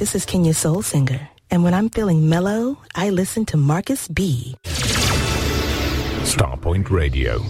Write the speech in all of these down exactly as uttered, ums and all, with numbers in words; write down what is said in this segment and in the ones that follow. This is Kenya Soulsinger, and when I'm feeling mellow, I listen to Marcus B. Starpoint Radio.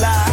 Life.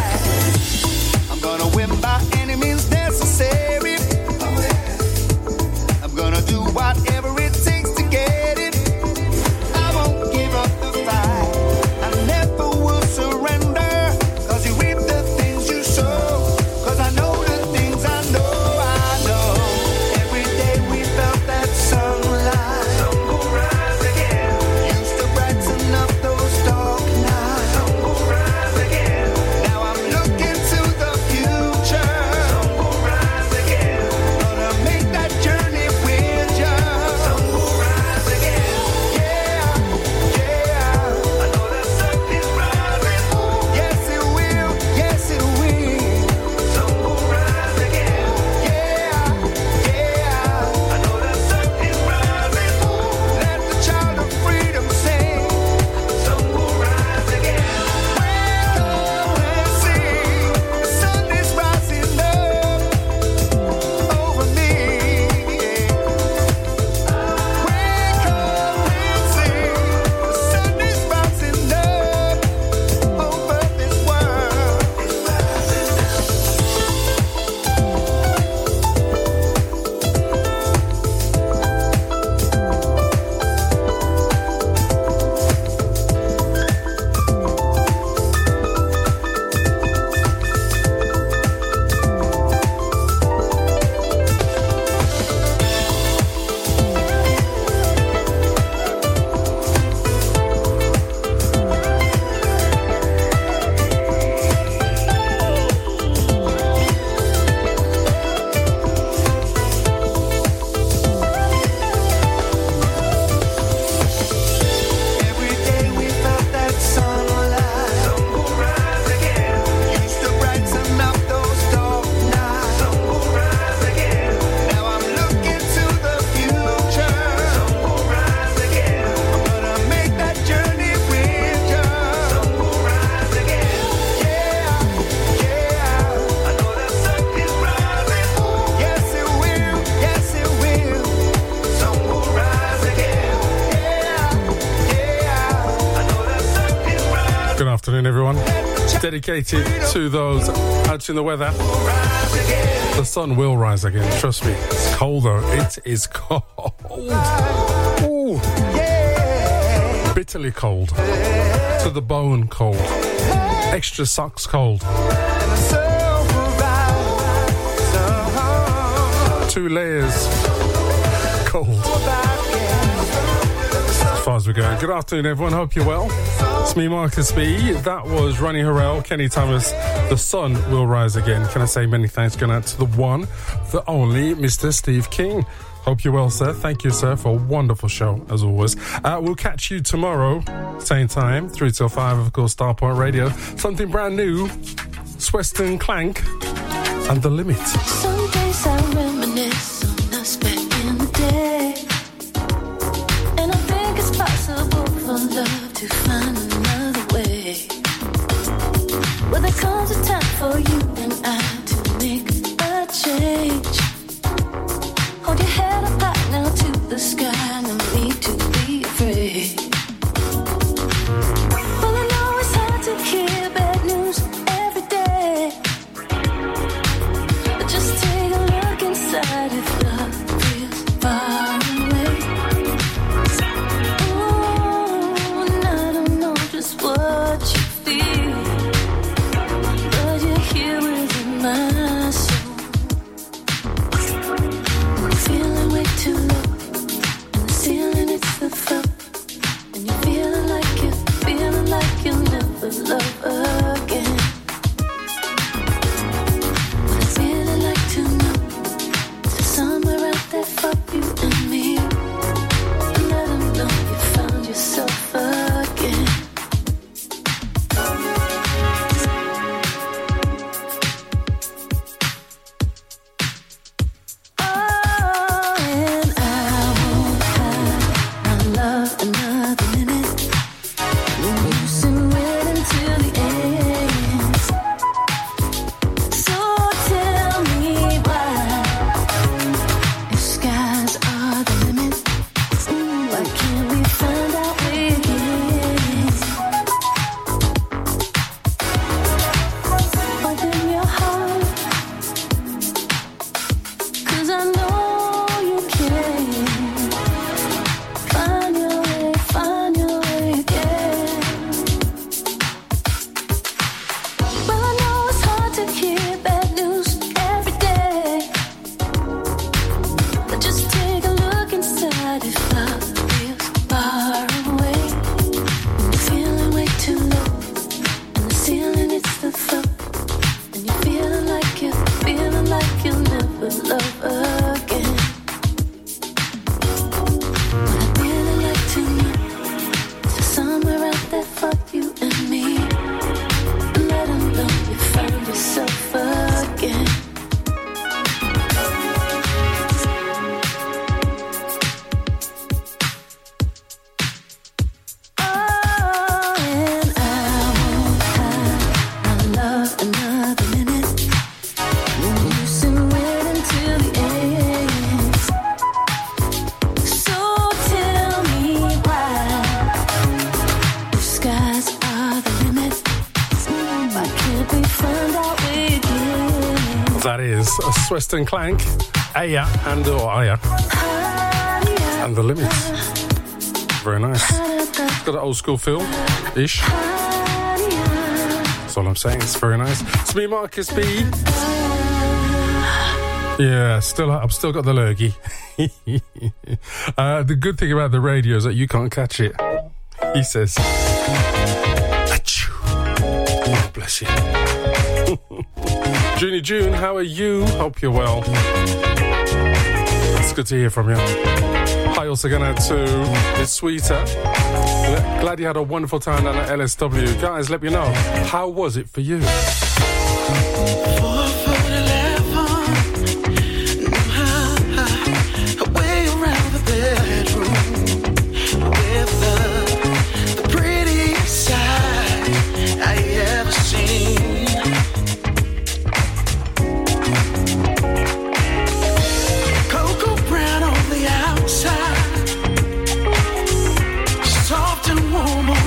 afternoon, everyone. It's dedicated to those out in the weather. The sun will rise again, trust me. It's cold, though. It is cold. Ooh. Bitterly cold. To the bone cold. Extra socks cold. Two layers cold. As far as we're going. Good afternoon, everyone. Hope you're well. It's me, Marcus B. That was Ronnie Harrell, Kenny Thomas. The sun will rise again. Can I say many thanks going out to the one, the only, Mister Steve King. Hope you're well, sir. Thank you, sir, for a wonderful show, as always. Uh, we'll catch you tomorrow, same time, three till five, of course, Starpoint Radio. Something brand new, Sweston Clank and The Limit. Some days I reminisce on us back in the day, and I think it's possible for love to find another way. Well, there comes a time for you and I to make a change. Hold your head up high now to the sky, no need to be afraid. Well, I know it's hard to hear bad news every day, but just take a look inside if love feels far away. Ooh, and I don't know just what you feel, but you're here within my soul. Too low, and the ceiling it's the floor, and you're feeling like you're feeling like you'll never love again. What I really like to know is there's somewhere out there for you and me. And let them know you found yourself again. Sweston Clank, Aya and or Aya, and The Limit. Very nice. Got an old school feel, ish. That's all I'm saying. It's very nice. It's me, Marcus B. Yeah, still, I've still got the lurgy. uh, the good thing about the radio is that you can't catch it. He says, oh, bless you. Junie June, how are you? Hope you're well. It's good to hear from you. Hi also going out to Miss Sweeter. Glad you had a wonderful time down at L S W. Guys, let me know, how was it for you?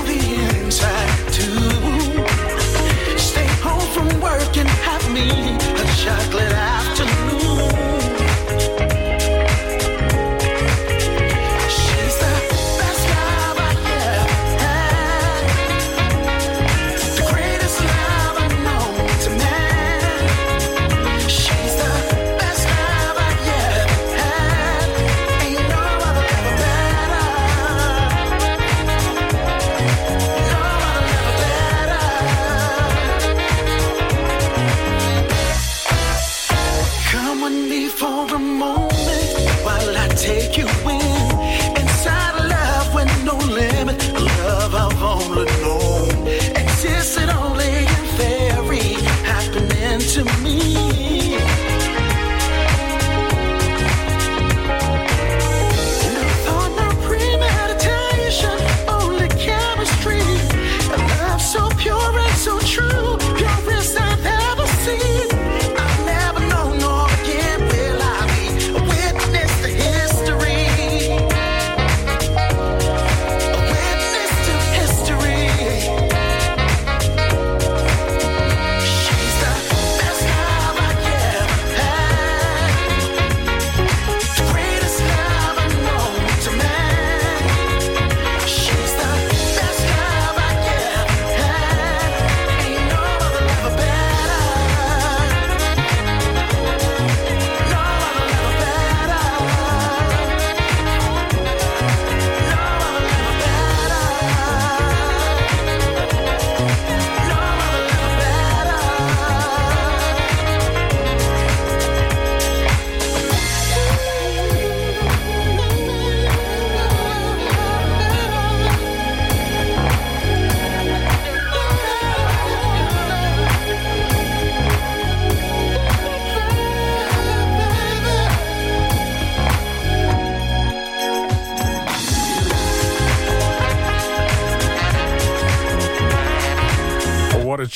Inside too.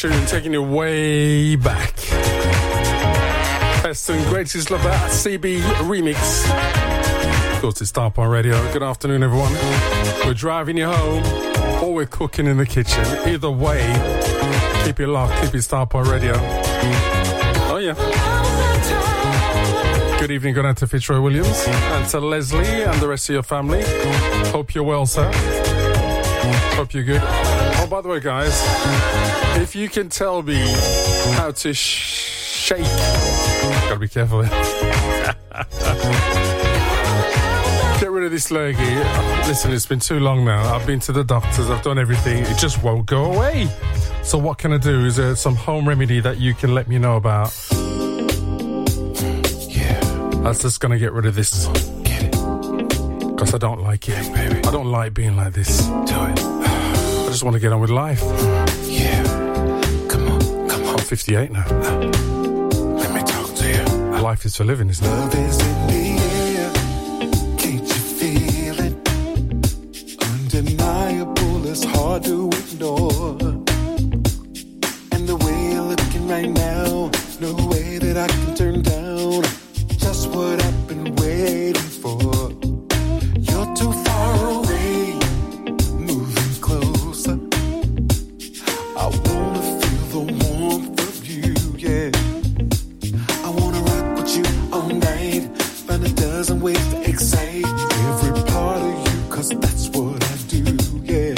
tune and taking you way back. Best and greatest love, that C B remix. Of course, it's Starpoint Radio. Good afternoon, everyone. We're driving you home or we're cooking in the kitchen. Either way, keep it locked, keep it Starpoint Radio. Oh, yeah. Good evening, going out to Fitzroy Williams and to Leslie and the rest of your family. Hope you're well, sir. Hope you're good. Oh, by the way, guys, if you can tell me how to sh- shake, gotta be careful. Get rid of this leggy. Listen, it's been too long now. I've been to the doctors. I've done everything. It just won't go away. So what can I do? Is there some home remedy that you can let me know about? Yeah, that's just gonna get rid of this. Get it. Because I don't like it. Yeah, baby. I don't like being like this. Do it. I just want to get on with life. Yeah, come on, come on. I'm fifty-eight now. Let me talk to you. Life is for living, isn't it? Love is in the air. Can't you feel it? Undeniable, it's hard to ignore. And the way you're looking right now, no way that I can turn down. Just what I've been waiting for. You're too far away. Doesn't waste to excite every part of you, cause that's what I do, yeah.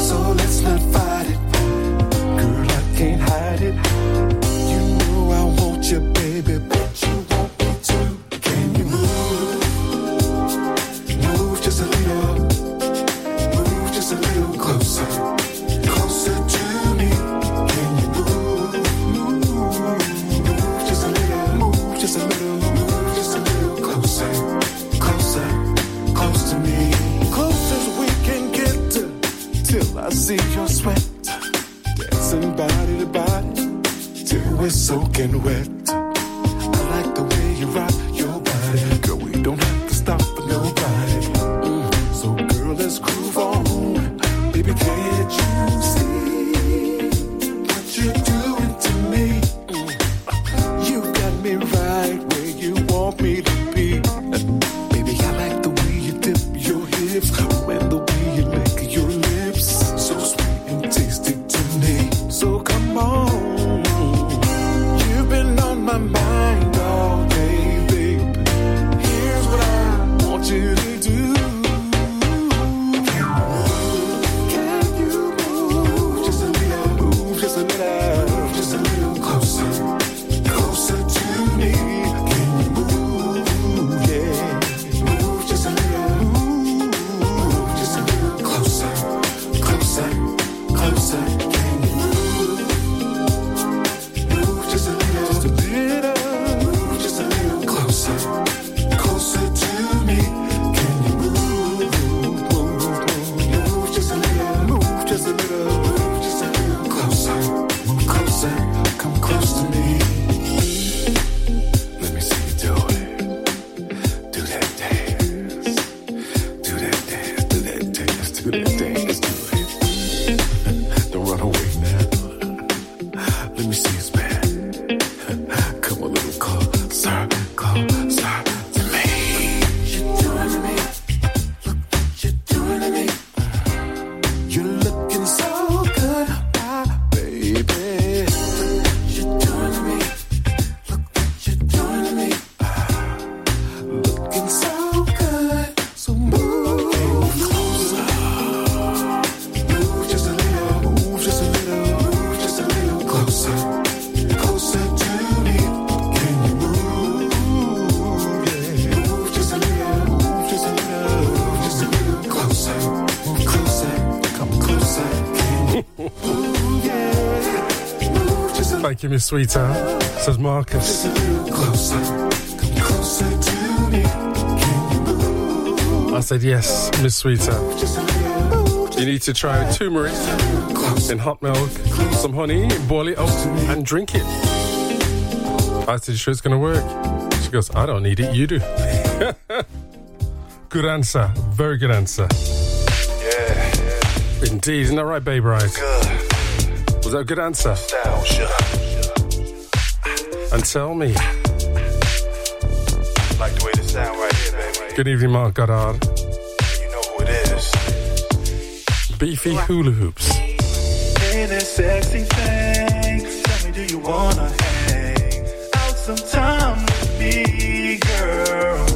So let's not fight it, girl, I can't hide it. You know I want you, baby, but you want me too. Can you move, move just a little, move just a little closer, closer to me. Can you move, move, move just a little, move just a little. I see your sweat, dancing body to body, till we're soaking wet. I like the way you rock your body, girl, we don't have to stop for nobody. Mm. So girl, let's groove on, baby, can't you see what you're doing to me? Mm. You got me right where you want me to be. Baby, I like the way you dip your hips, and the way you lick your lips. Give me sweetheart, says Marcus. Closer, come closer to me. I said yes, Miss Sweetheart. You need to try turmeric in hot milk, some honey, boil it up and drink it. I said, sure it's going to work? She goes, I don't need it, you do. Good answer, very good answer. Yeah, yeah. Indeed, isn't that right, Babe Rice? Good. Was that a good answer? And tell me. Like the way this sound right here, baby. Good evening, Mark Goddard. You know who it is. Beefy hula hoops. Sexy things. Tell me, do you wanna hang out sometime with me, girl?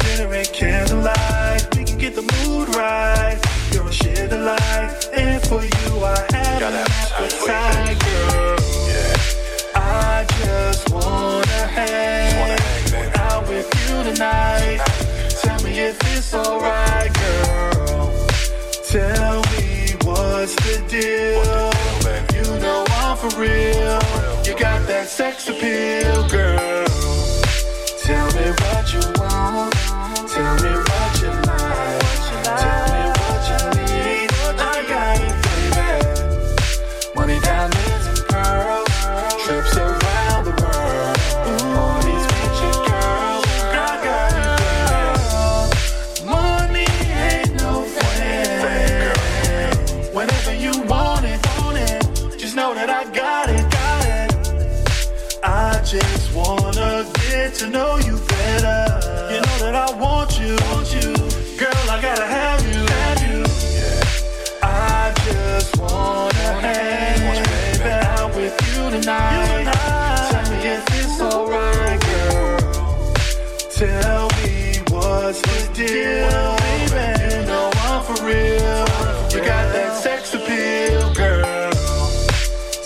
Dinner and candlelight, we can get the mood right. You're a shit alike, and for you I had an appetite, girl. Yeah. I just wanna hang, just wanna hang out with you tonight. Tell me if it's alright, girl. Tell me what's the deal. You know I'm for real. You got that sex appeal, girl. Tell me what you want. Tell me what you like. Tell me what you need. I got it, baby. Money, diamonds, and pearls. Trips around the world. Ooh, all these bitches, girl. I got it, baby. Money ain't no friend. Whenever you want it, want it, just know that I got it, got it. I just wanna get to know you better. You know that I want you, want you. Girl, I gotta have you, have you. Yeah. I just wanna hang, baby, out with you tonight. Tell me if it's alright, girl. Tell me what's the deal, baby. You know I'm for real. You got that sex appeal, girl.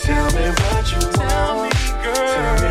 Tell me what you want, girl. Tell me.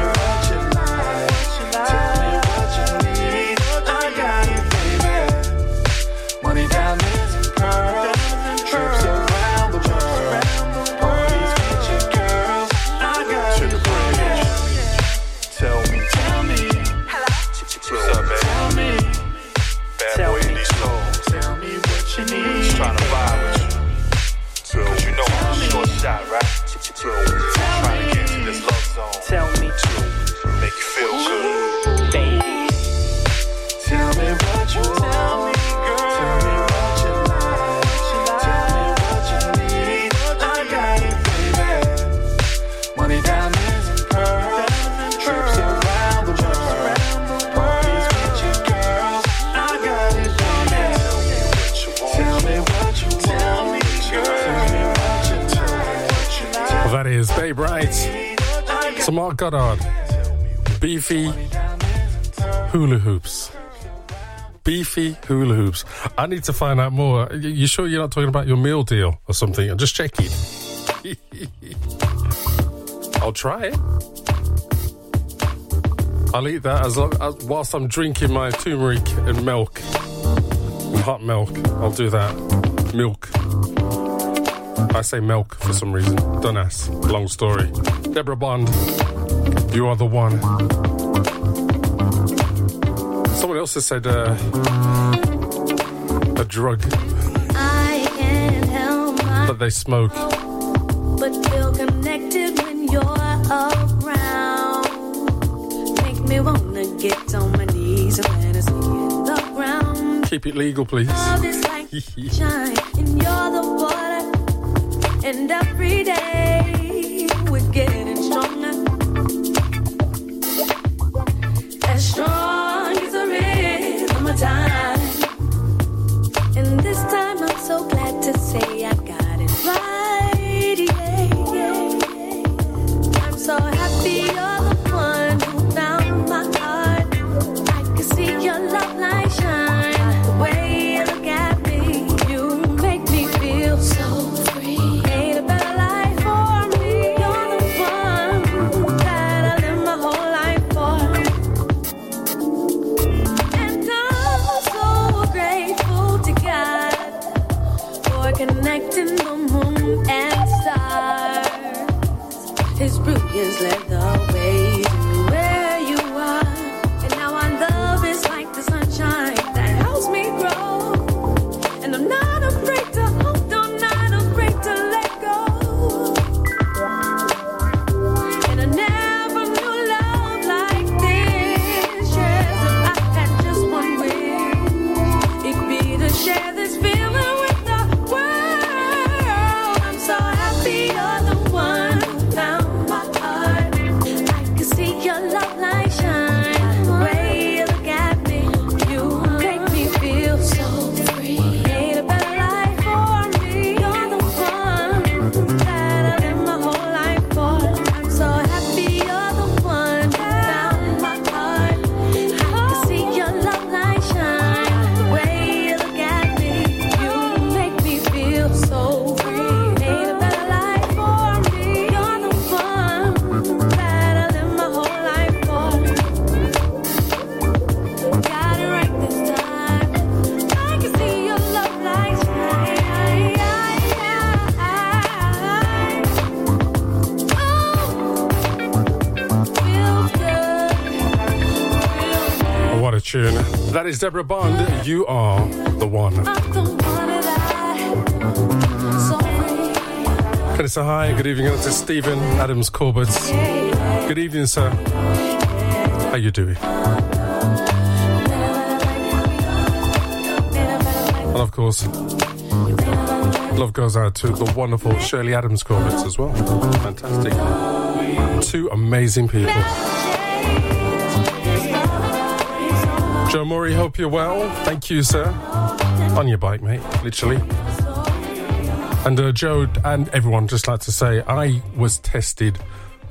Right. So Mark Goddard, beefy hula hoops. Beefy hula hoops. I need to find out more. You sure you're not talking about your meal deal or something? I'm just checking. I'll try it. I'll eat that as long as whilst I'm drinking my turmeric and milk. Hot milk. I'll do that. Milk. I say milk for some reason. Don't ask. Long story. Debra Bond, you are the one. Someone else has said uh, a drug I can't help my that they smoke. But feel connected when you're around. Make me wanna get on my knees and fantasy in the ground. Keep it legal, please. All this light shine, and you're the water. And every day we're getting stronger. As strong as a rhythm of time. And this time I'm so glad to say I got it right. Yeah, yeah. I'm so happy you're the one who found my heart. I can see your love light shine. The way you look at me, you make me feel so. Connecting the moon and stars. His brilliance led the way to where you are. And now our love is like the sunshine that helps me grow. And I'm not afraid to hold on, not afraid to let go. And I never knew love like this. Yes, if I had just one wish, it'd be to share this feeling with. So happy. tune. That is Debra Bond. You are the one. Can I say hi? Good evening. This is Stephen Adams Corbett. Good evening, sir. How you doing? And of course, love goes out to the wonderful Shirley Adams Corbett as well. Fantastic. Two amazing people. Joe Maury, hope you're well. Thank you, sir. On your bike, mate, literally. And uh, Joe and everyone, just like to say, I was tested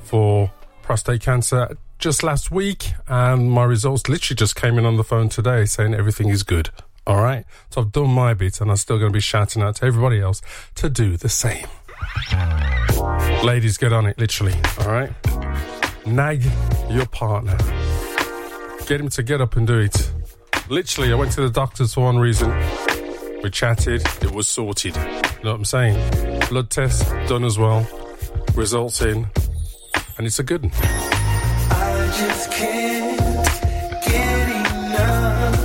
for prostate cancer just last week, and my results literally just came in on the phone today saying everything is good. All right, so I've done my bit, and I'm still going to be shouting out to everybody else to do the same. Ladies, get on it, literally, all right? Nag your partner. Get him to get up and do it. Literally, I went to the doctors for one reason. We chatted, it was sorted. You know what I'm saying? Blood test, done as well. Results in, and it's a good one. I just can't get enough.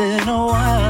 In a while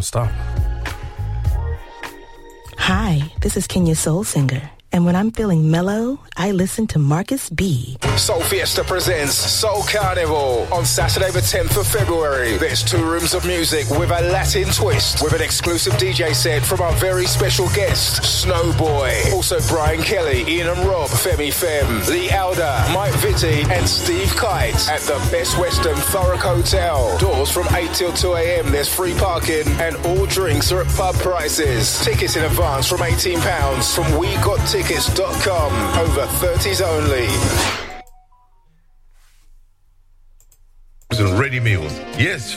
Stop. Hi, this is Kenya Soulsinger, and when I'm feeling mellow, I listen to Marcus B. Soul Fiesta presents Soul Carnival on Saturday the tenth of February. There's two rooms of music with a Latin twist, with an exclusive D J set from our very special guest, Snowboy. Also Brian Kelly, Ian and Rob, Femi Fem, Lee Elder, Mike Vitti and Steve Kite at the Best Western Thorough Hotel. Doors from eight till two a m. There's free parking and all drinks are at pub prices. Tickets in advance from eighteen pounds from we got tickets dot com. Over thirties only. And ready meals. Yes,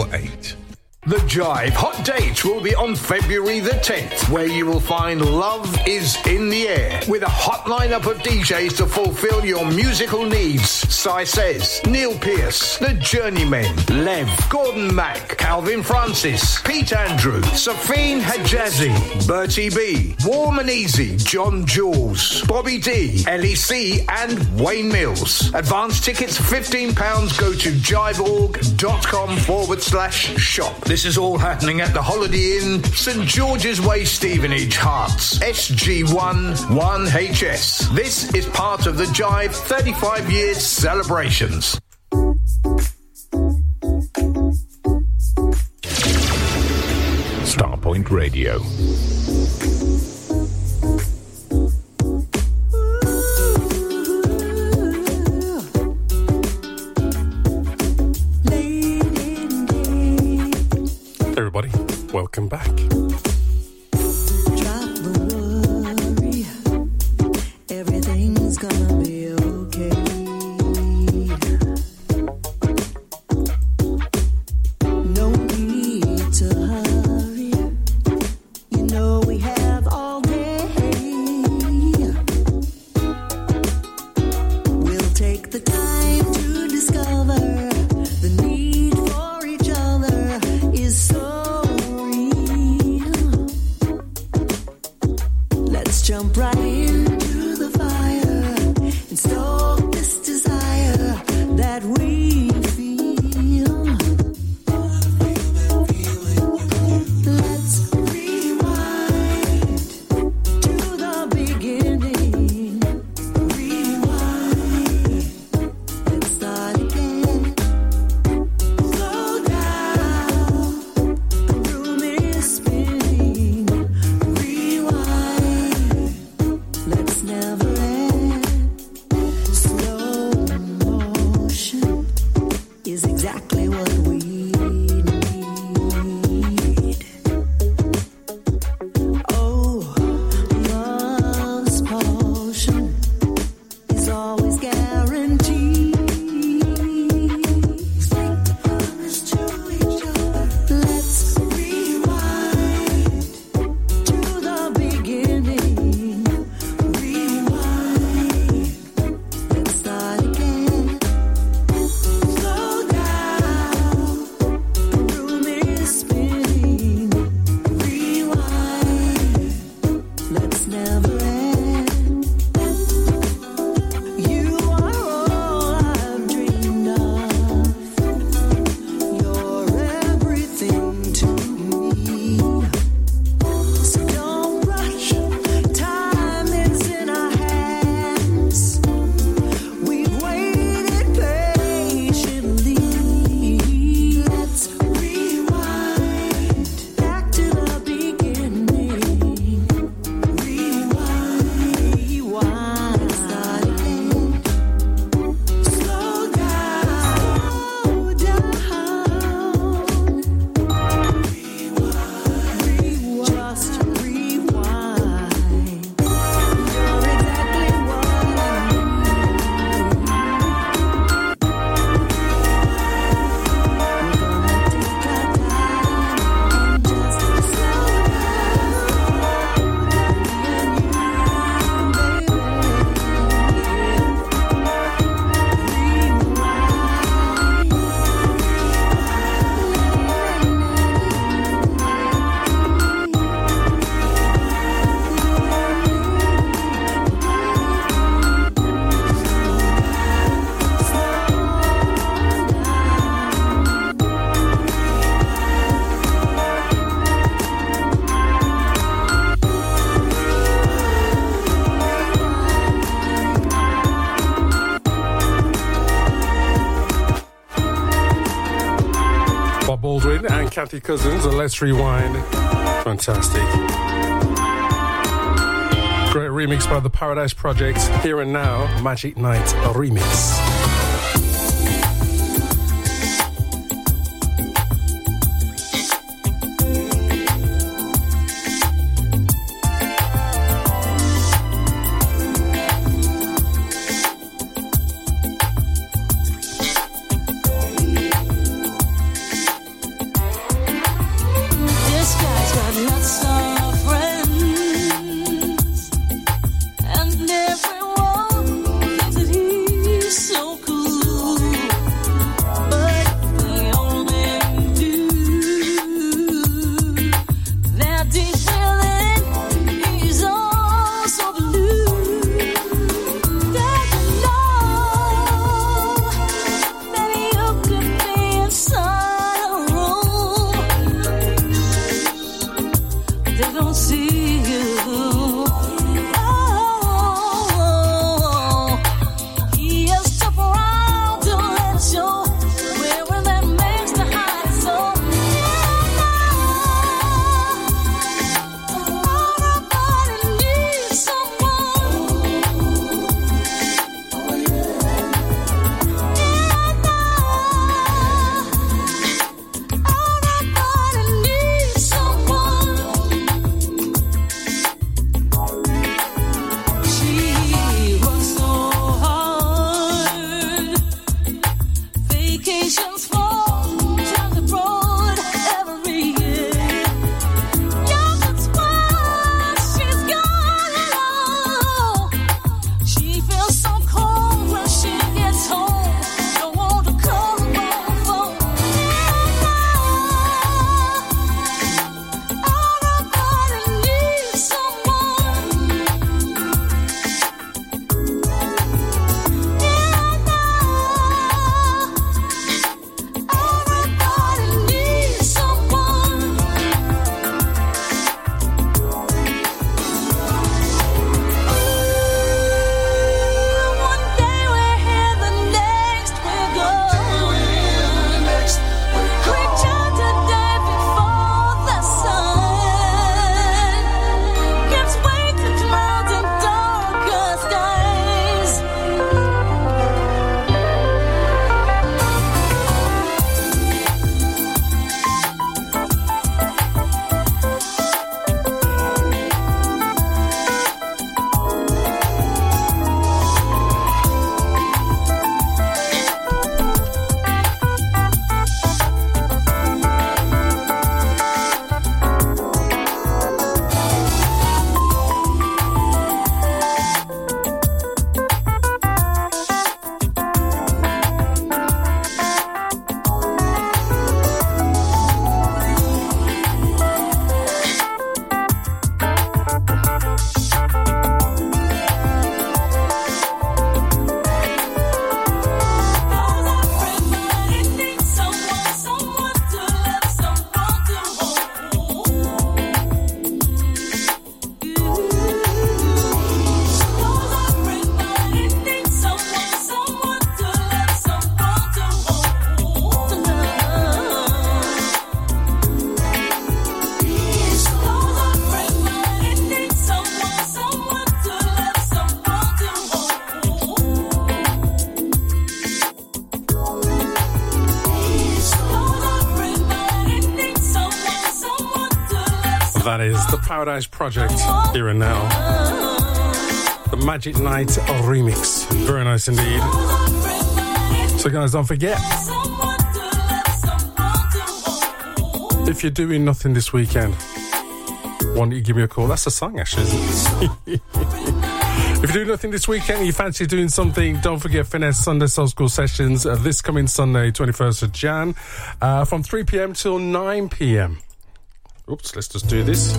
eight. The Jive Hot Dates will be on February the tenth, where you will find Love is in the Air, with a hot lineup of D Js to fulfill your musical needs. Si Says, Neil Pearce, The Journeymen, Lev, Gordon Mack, Calvin Francis, Pete Andrew, Safine Hajazi, Bertie B, Warm and Easy, John Jules, Bobby D, Ellie C and Wayne Mills. Advance tickets fifteen pounds, go to jive org dot com forward slash shop. This is all happening at the Holiday Inn, St George's Way, Stevenage, Hearts, S G one one H S. This is part of the Jive thirty-five years celebrations. Starpoint Radio. Everybody, welcome back. Baldwin and Kathy Cousins, and Let's Rewind. Fantastic. Great remix by the Paradise Project. Here and Now, Magic Night Remix. Paradise Project, Here and Now. The Magic Night Remix. Very nice indeed. So guys, don't forget, if you're doing nothing this weekend, why don't you give me a call? That's a song, actually, isn't it? If you're doing nothing this weekend, you fancy doing something, don't forget Finesse Sunday Soul School Sessions uh, this coming Sunday, twenty-first of January, uh, from three p.m. till nine p.m. Oops, let's just do this.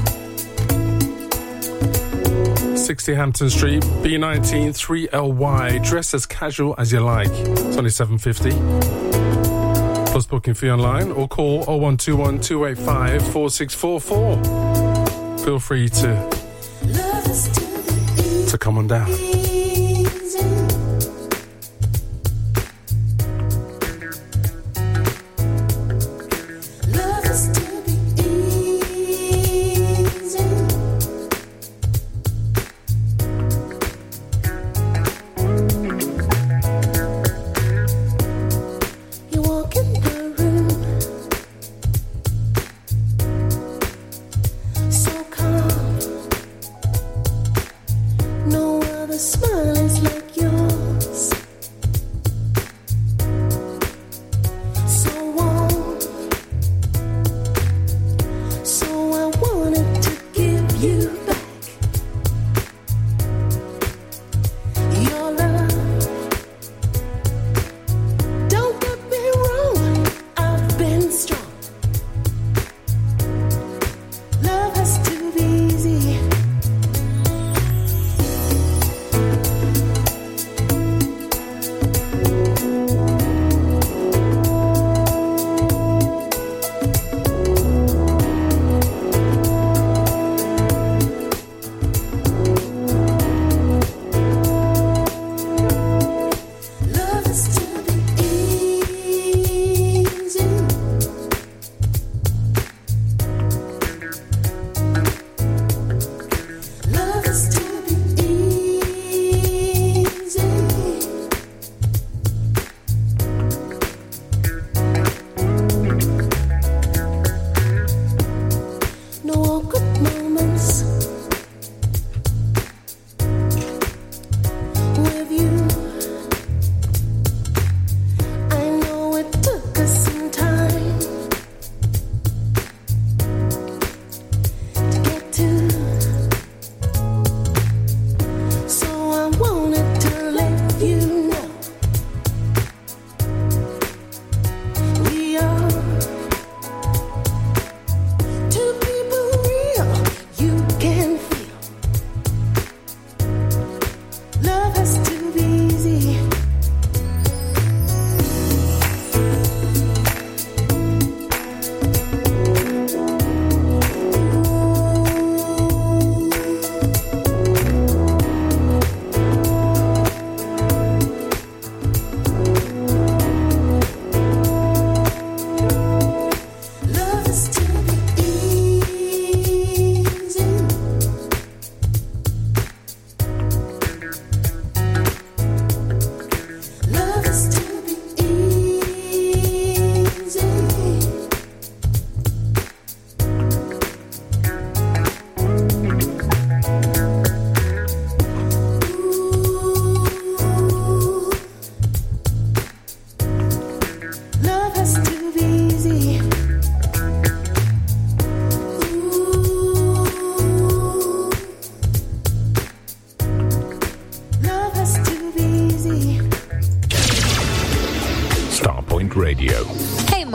sixty Hampton Street, B nineteen, three L Y. Dress as casual as you like. It's only seven fifty. Plus booking fee online, or call oh one two one, two eight five, four six four four. Feel free to to come on down. Love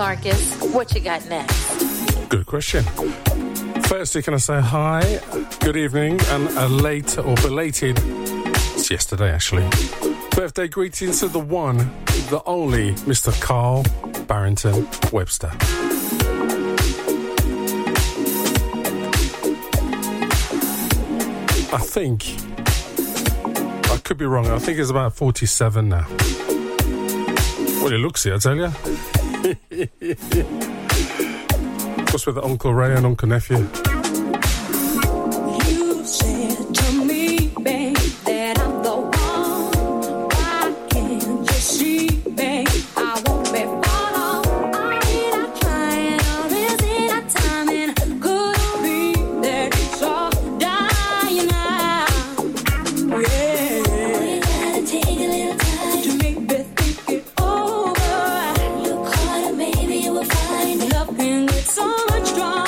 Marcus, what you got next? Good question. Firstly, can I say hi, good evening, and a late or belated, it's yesterday actually, birthday greetings to the one, the only Mister Carl Barrington Webster. I think, I could be wrong, I think he's about forty-seven now. Well, he looks it, I tell you. What's with the Uncle Ray and Uncle Nephew? So much stronger.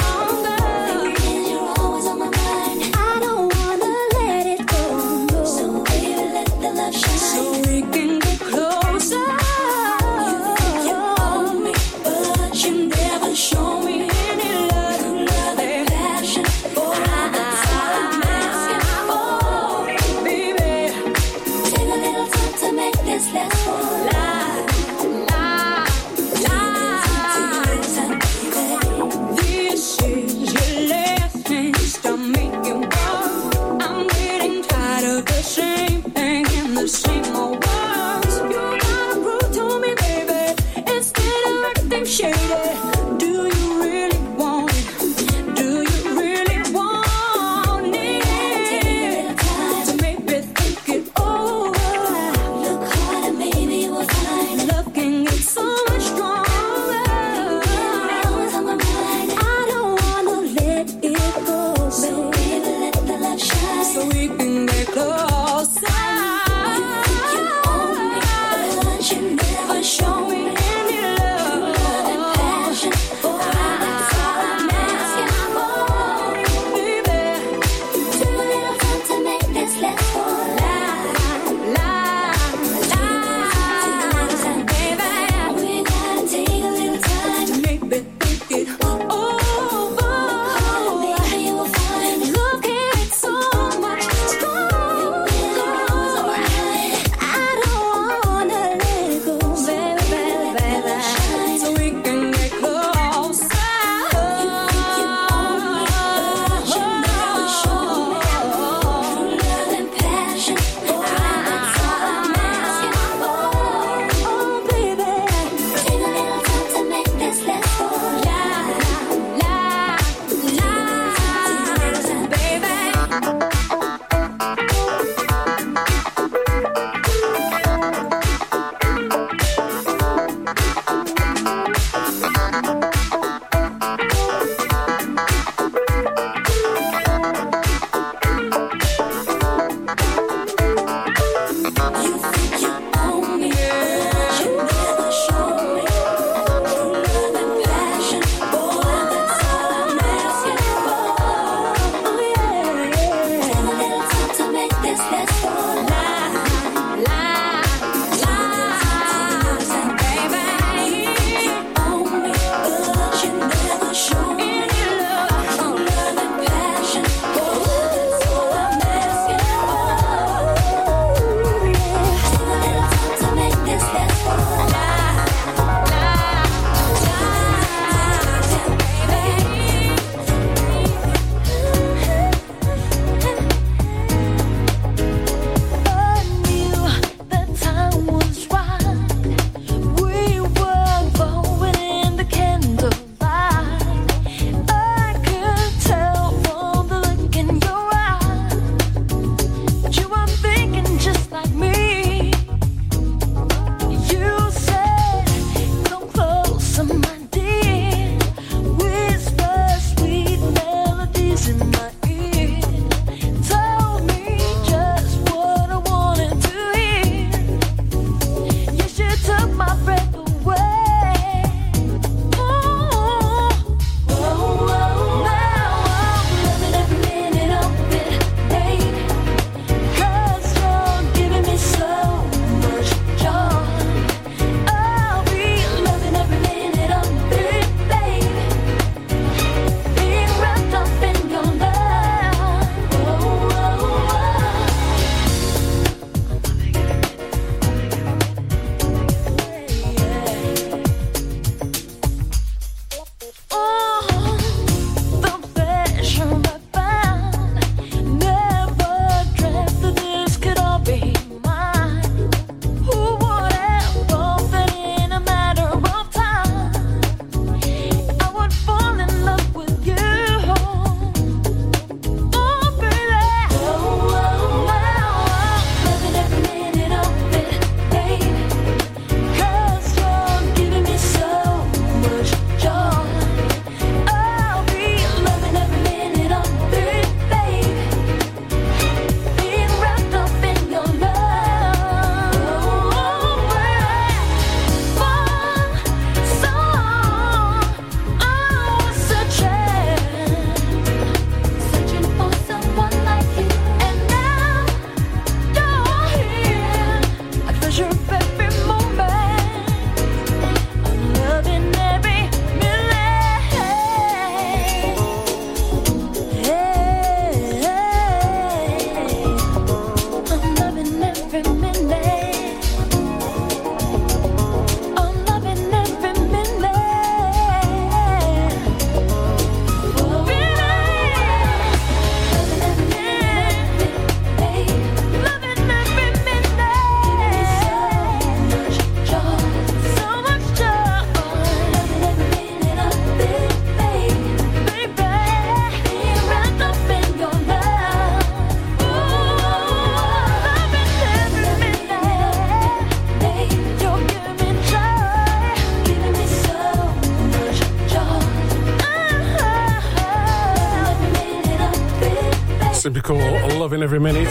simply called Loving Every Minute.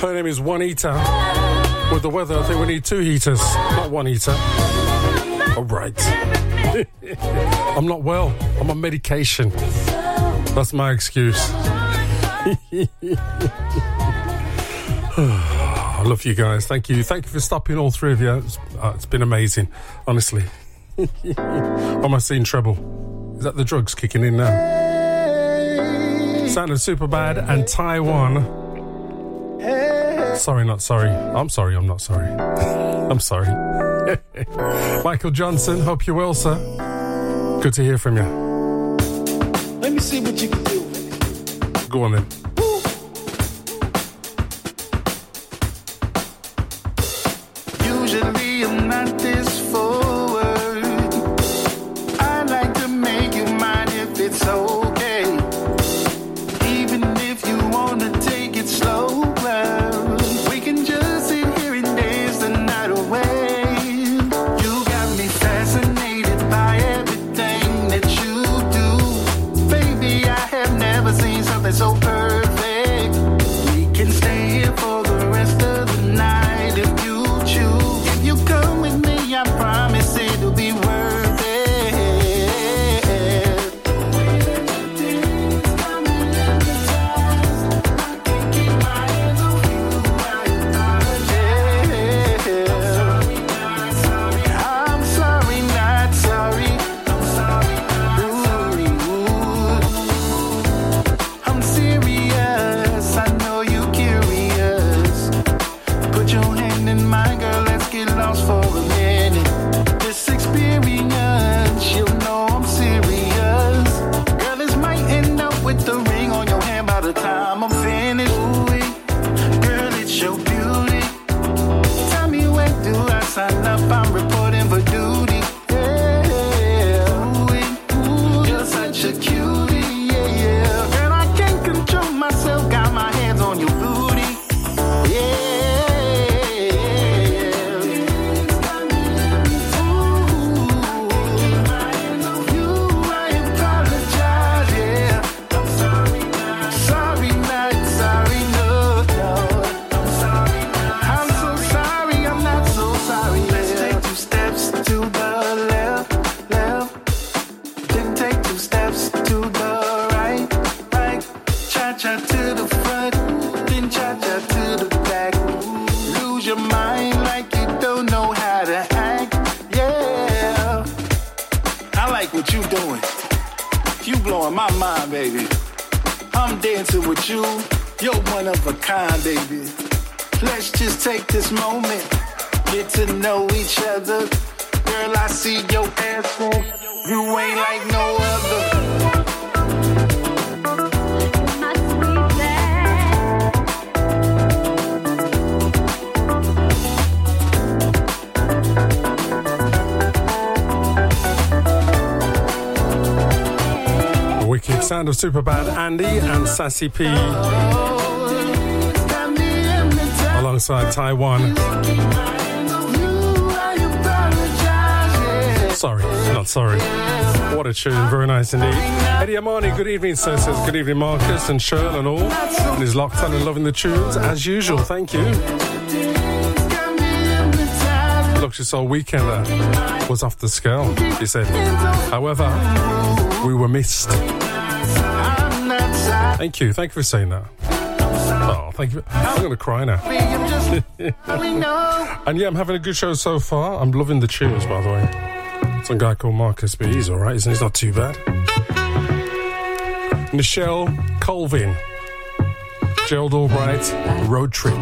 Her name is Juanita. With the weather, I think we need two heaters, not one heater. All right. I'm not well. I'm on medication. That's my excuse. I love you guys. Thank you. Thank you for stopping, all three of you. It's, uh, it's been amazing, honestly. Am I seeing trouble? Is that the drugs kicking in now? Sounded super bad and Taiwan. Sorry, not sorry. I'm sorry, I'm not sorry. I'm sorry. Michael Johnson, hope you're well, sir. Good to hear from you. Let me see what you can do. Go on then. Of Superbad Andy and Sassy P alongside Taiwan. Sorry, not sorry. What a tune, very nice indeed. Eddie Amani, good evening, sir. Says good evening, Marcus and Shirl and all. And he's locked on and loving the tunes as usual. Thank you. Luxury Soul Weekender was off the scale, he said. However, we were missed. Thank you. Thank you for saying that. Oh, thank you. I'm going to cry now. And yeah, I'm having a good show so far. I'm loving the tunes, by the way. Some guy called Marcus, but he's all right, isn't he? He's not too bad. Nichelle Colvin. Gerald Albright. Road Trip.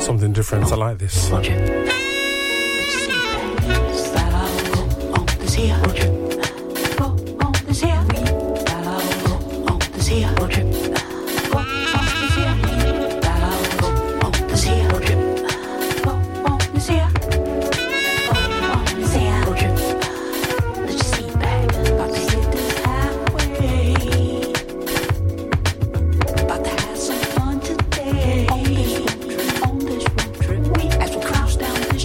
Something different. I like this. Cross down this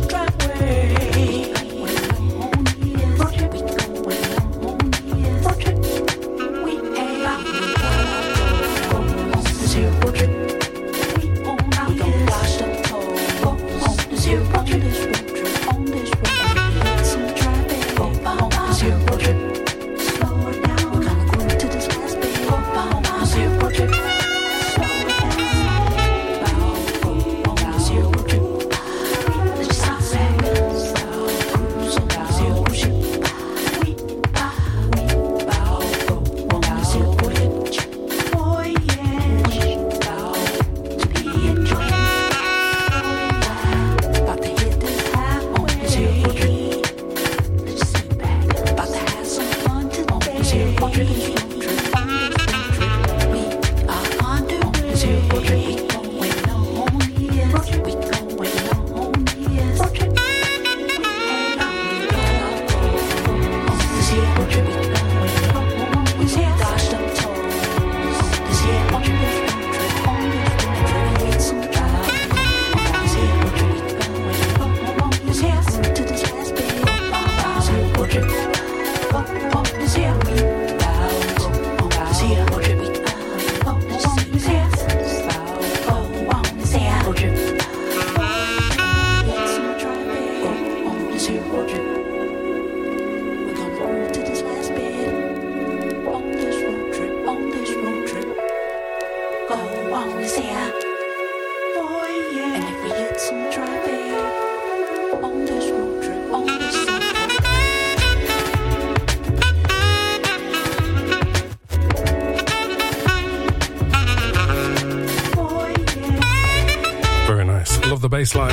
Baseline.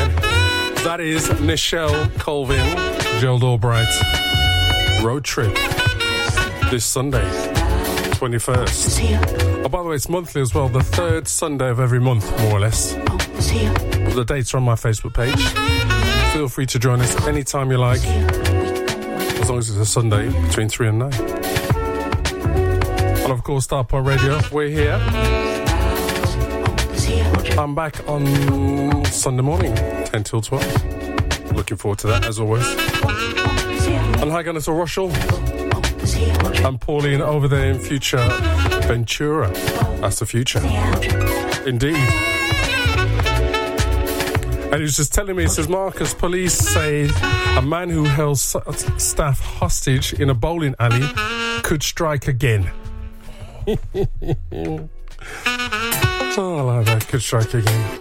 That is Nichelle Colvin, Gerald Albright, Road Trip, this Sunday, twenty-first. Oh, by the way, it's monthly as well, the third Sunday of every month, more or less. The dates are on my Facebook page. Feel free to join us anytime you like, as long as it's a Sunday between three and nine. And of course, Starpoint Radio, we're here. I'm back on Sunday morning, ten till twelve. Looking forward to that, as always. And hi, Gunners of Rochelle. And Pauline over there in future Ventura. That's the future. Indeed. And he was just telling me, it says, Marcus, police say a man who held staff hostage in a bowling alley could strike again. Oh, I like that. Good strike again.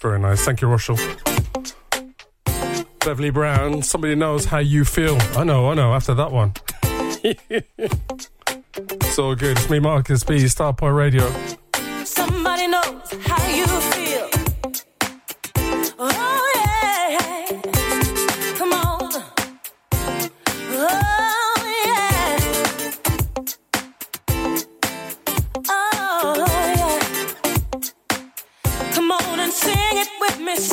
Very nice. Thank you, Rochelle. Beverly Brown, somebody knows how you feel. I know, I know, after that one. It's all good. It's me, Marcus B, Starpoint Radio. Somebody knows how you feel. Oh. Sing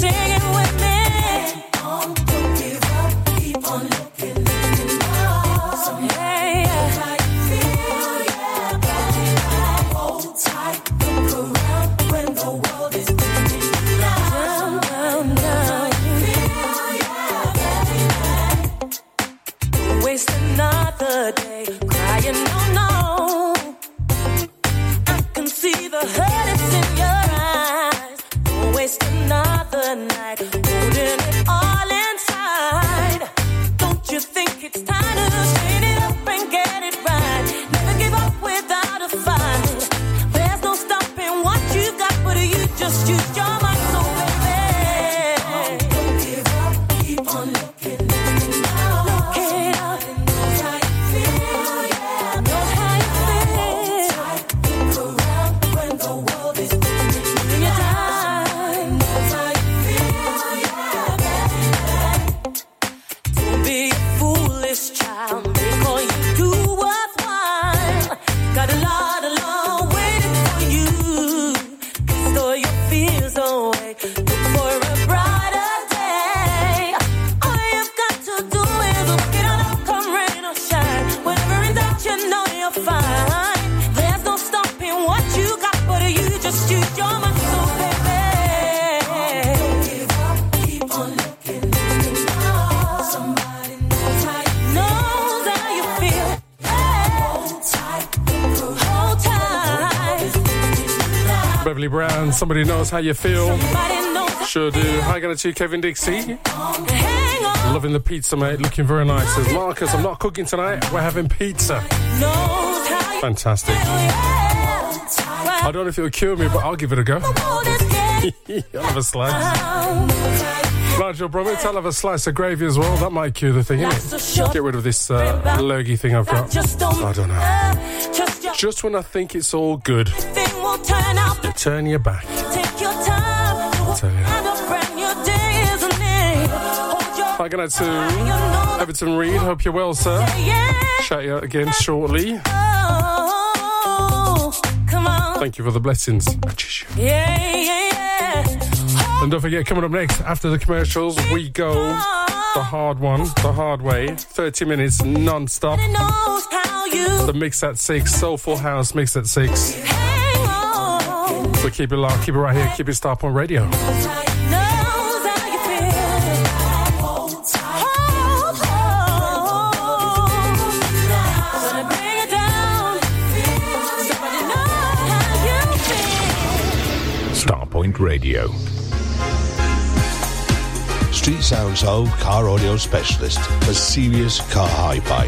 it with me. Hang on, don't give up. Keep on looking, looking up. Someday you might feel your body right. Hold tight, look around when the world is spinning round. Down, down, down. Feel your body right. Waste another day crying, no, no. I can see the hurt it's in your eyes. Don't waste another. The night, holding it all inside. Don't you think it's time to clean it up and get it right? Never give up without a fight. There's no stopping what you've got, but you just use your mind. So baby, hang on, don't give up, keep on looking, looking up. Look it up. Knows how you feel, yeah. Knows how you feel. Hold tight, look around when the world is spinning your time. Knows how. Beverly Brown, somebody knows how you feel. Sure do. Hi, going to Kevin Dixie. Loving the pizza, mate. Looking very nice. Says Marcus, I'm not cooking tonight. We're having pizza. Fantastic. I don't know if it'll cure me, but I'll give it a go. I'll have a slice. Nigel Bromwich, I'll have a slice of gravy as well. That might cure the thing, innit? Get rid of this uh, lurgy thing I've got. I don't know. Just when I think it's all good. Turn out, you turn your back. Take your time. Turn your back. Hold your Going out to Everton Reid. Hope you're well, sir. Shout you out again shortly. Thank you for the blessings. And don't forget, coming up next, after the commercials, we go the hard one, the hard way. thirty minutes non-stop. The mix at six, Soulful House mix at six. So keep it locked, keep it right here, keep it Starpoint Radio. Starpoint Radio. Street Sound Soul car audio specialist for serious car hi-fi.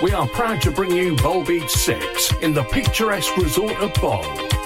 we are proud to bring you Bowl Beach six in the picturesque resort of Bowl.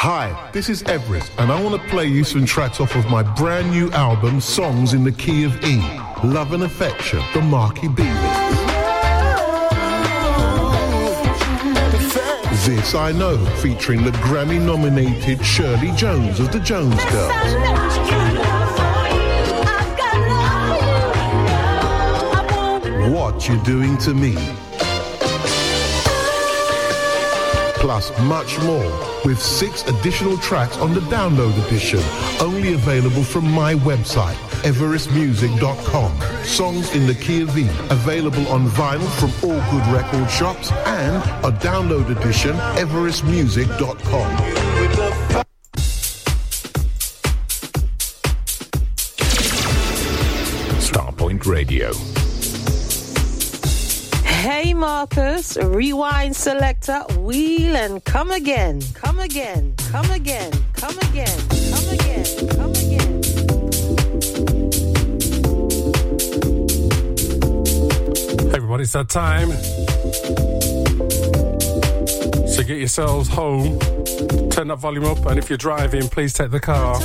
Hi, this is Everett, and I want to play you some tracks off of my brand new album, Songs in the Key of E, Love and Affection, the Marky B. This I Know, featuring the Grammy-nominated Shirley Jones of the Jones Girls. What You Doing to Me. Plus much more, with six additional tracks on the download edition, only available from my website, everest music dot com. Songs in the Key of E, available on vinyl from all good record shops, and a download edition, everest music dot com. Starpoint Radio. Hey Marcus, rewind selector, wheel and come again, come again, come again, come again, come again, come again. Hey everybody, it's that time. So get yourselves home, turn that volume up, and if you're driving, please take the car.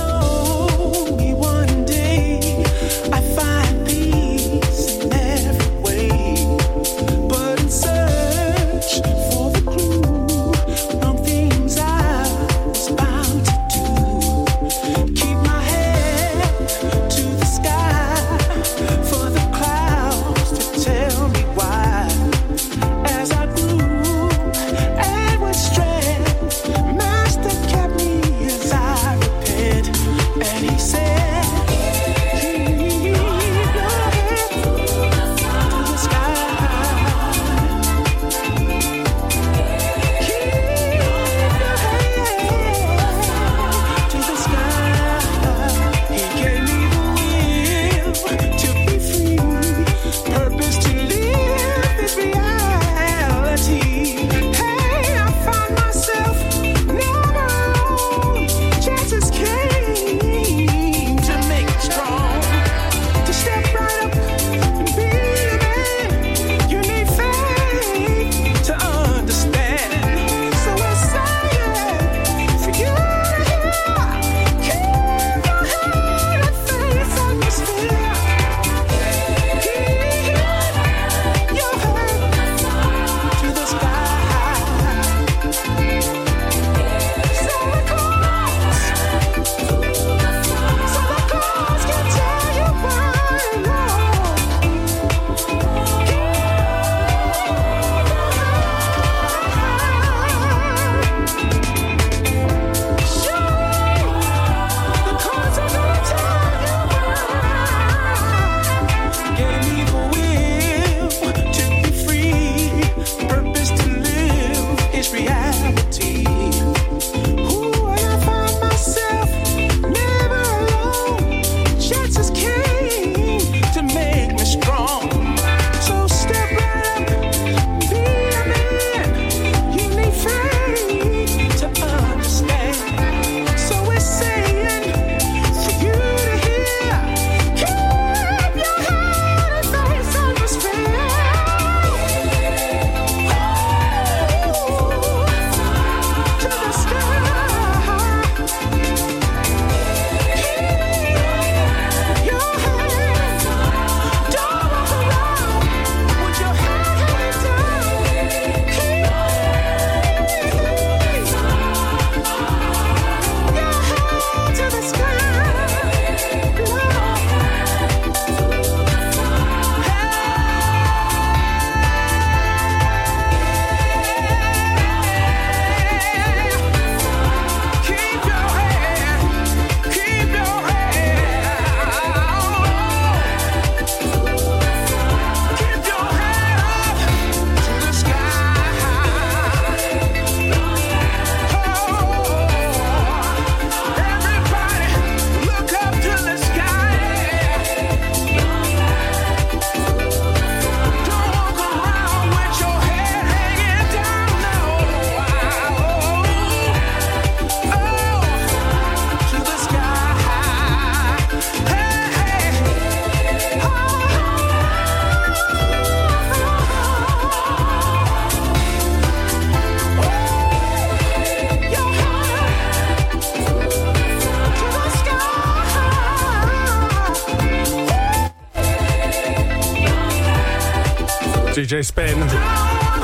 D J Spin,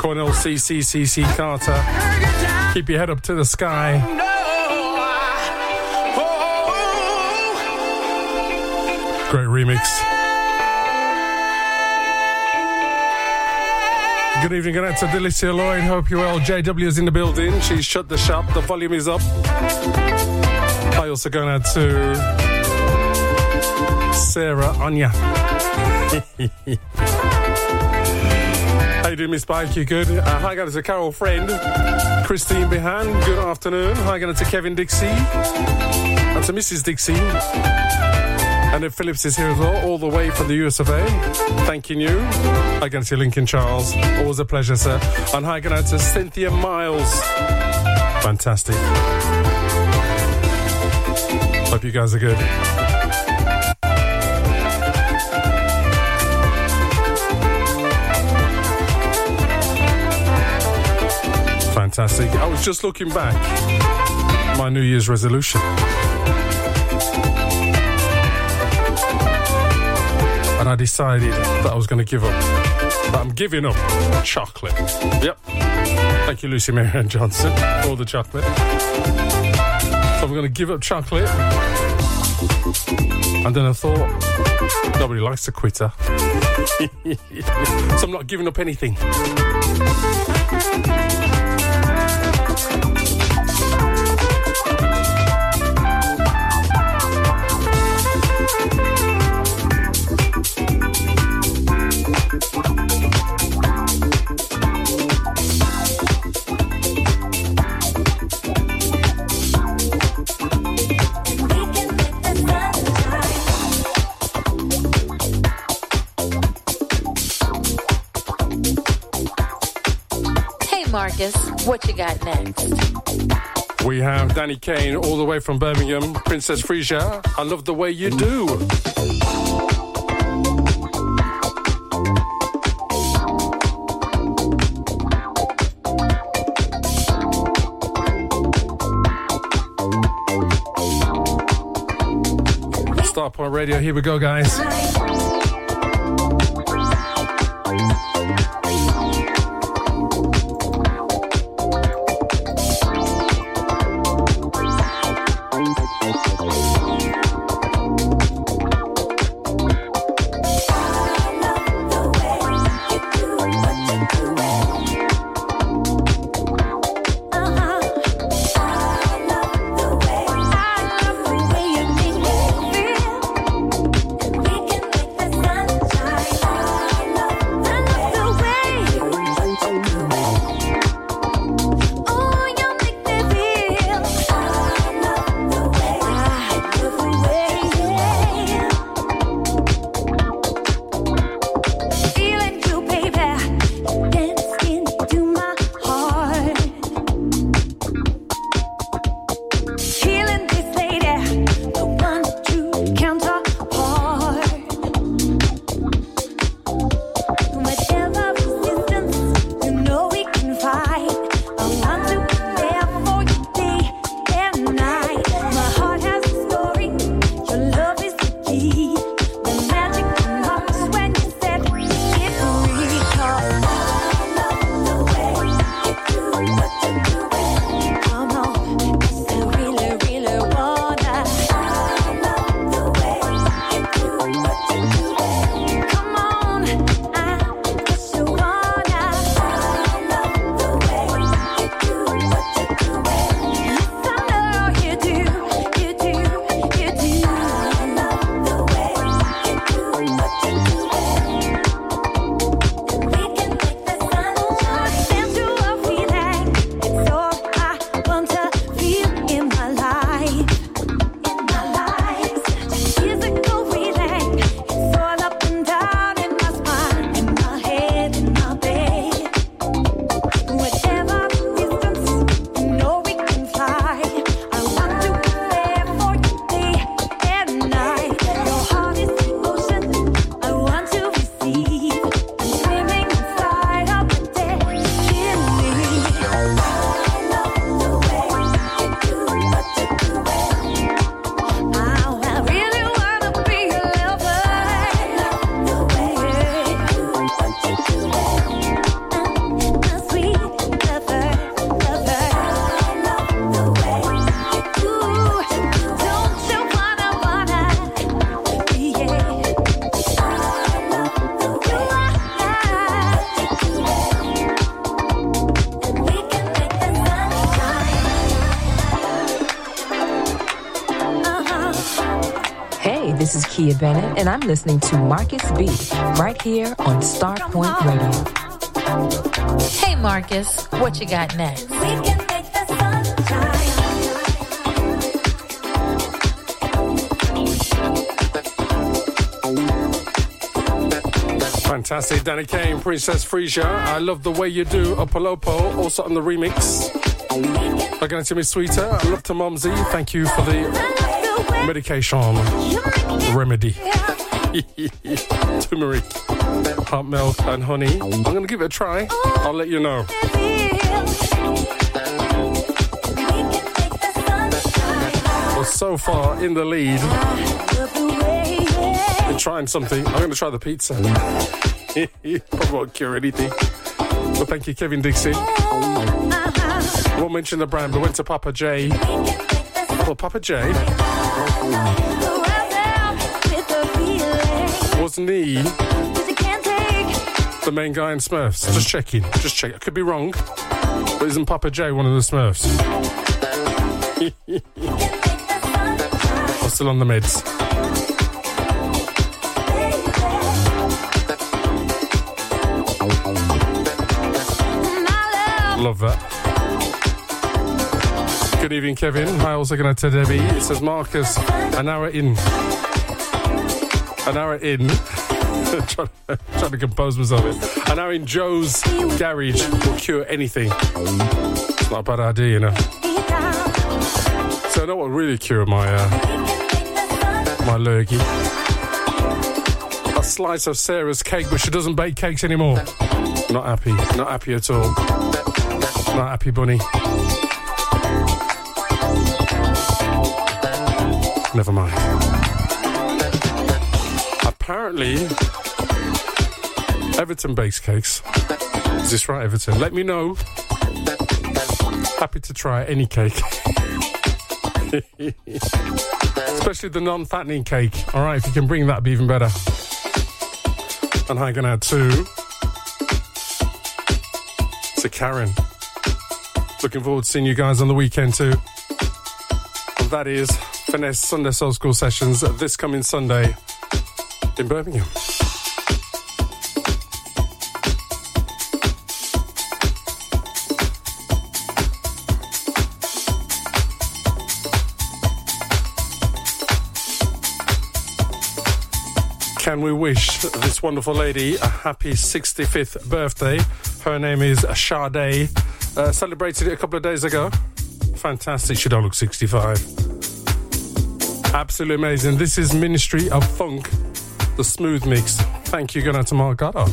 Cornell C C C C Carter, Keep Your Head Up to the Sky, great remix. Good evening, good night to Delicia Lloyd, hope you're well. J W is in the building, she's shut the shop, the volume is up. I also going out to Sarah Anya. How you doing, Miss Bike? You good? Uh, hi, guys, to Carol Friend, Christine Behan, good afternoon. Hi, guys, to Kevin Dixie and to Missus Dixie. And if Phillips is here as well, all the way from the U S of A. Thanking you. Hi, guys, to Lincoln Charles. Always a pleasure, sir. And hi, guys, to Cynthia Miles. Fantastic. Hope you guys are good. Fantastic. I was just looking back at my New Year's resolution. And I decided that I was going to give up. That I'm giving up chocolate. Yep. Thank you, Lucy Marianne Johnson, for the chocolate. So I'm going to give up chocolate. And then I thought, nobody likes a quitter. So I'm not giving up anything. What you got next? We have Danny Kane all the way from Birmingham. Princess Frisia, I love the way you do. Starpoint Radio, here we go, guys. Kia Bennett, and I'm listening to Marcus B. right here on Starpoint Radio. Hey, Marcus, what you got next? We can make the sunshine. Fantastic. Danny Kane, Princess Freesia, I Love The Way You Do, Opolopo, also on the remix. They're going to be sweeter. I love to Mumsy. Thank you for the medication remedy. Turmeric, hot milk and honey. I'm going to give it a try. I'll let you know. Well, so far in the lead. Trying something. I'm going to try the pizza. Probably won't cure anything. Well, thank you, Kevin Dixie. I won't mention the brand, but went to Papa J. Well, Papa J was Nee, the main guy in Smurfs. Just checking. Just check. I could be wrong, but isn't Papa J one of the Smurfs? I'm still on the meds. Love that. Good evening, Kevin. Hi, also going to Debbie. It says, Marcus, an hour in. An hour in. trying, to, trying to compose myself. An hour in Joe's garage will cure anything. It's not a bad idea, you know. So I know what really cured my, uh, my lurgy. A slice of Sarah's cake, but she doesn't bake cakes anymore. Not happy. Not happy at all. Not happy, bunny. Never mind. Apparently, Everton bakes cakes. Is this right, Everton? Let me know. Happy to try any cake. Especially the non-fattening cake. All right, if you can bring that, it'd be even better. And I'm going to add two. To Karen. Looking forward to seeing you guys on the weekend too. And that is Finesse Sunday Soul School Sessions this coming Sunday in Birmingham. Can we wish this wonderful lady a happy sixty-fifth birthday? Her name is Sade. Uh, celebrated it a couple of days ago. Fantastic. She don't look sixty-five. Absolutely amazing. This is Ministry of Funk, the Smooth Mix. Thank you. Going out to Mark Goddard.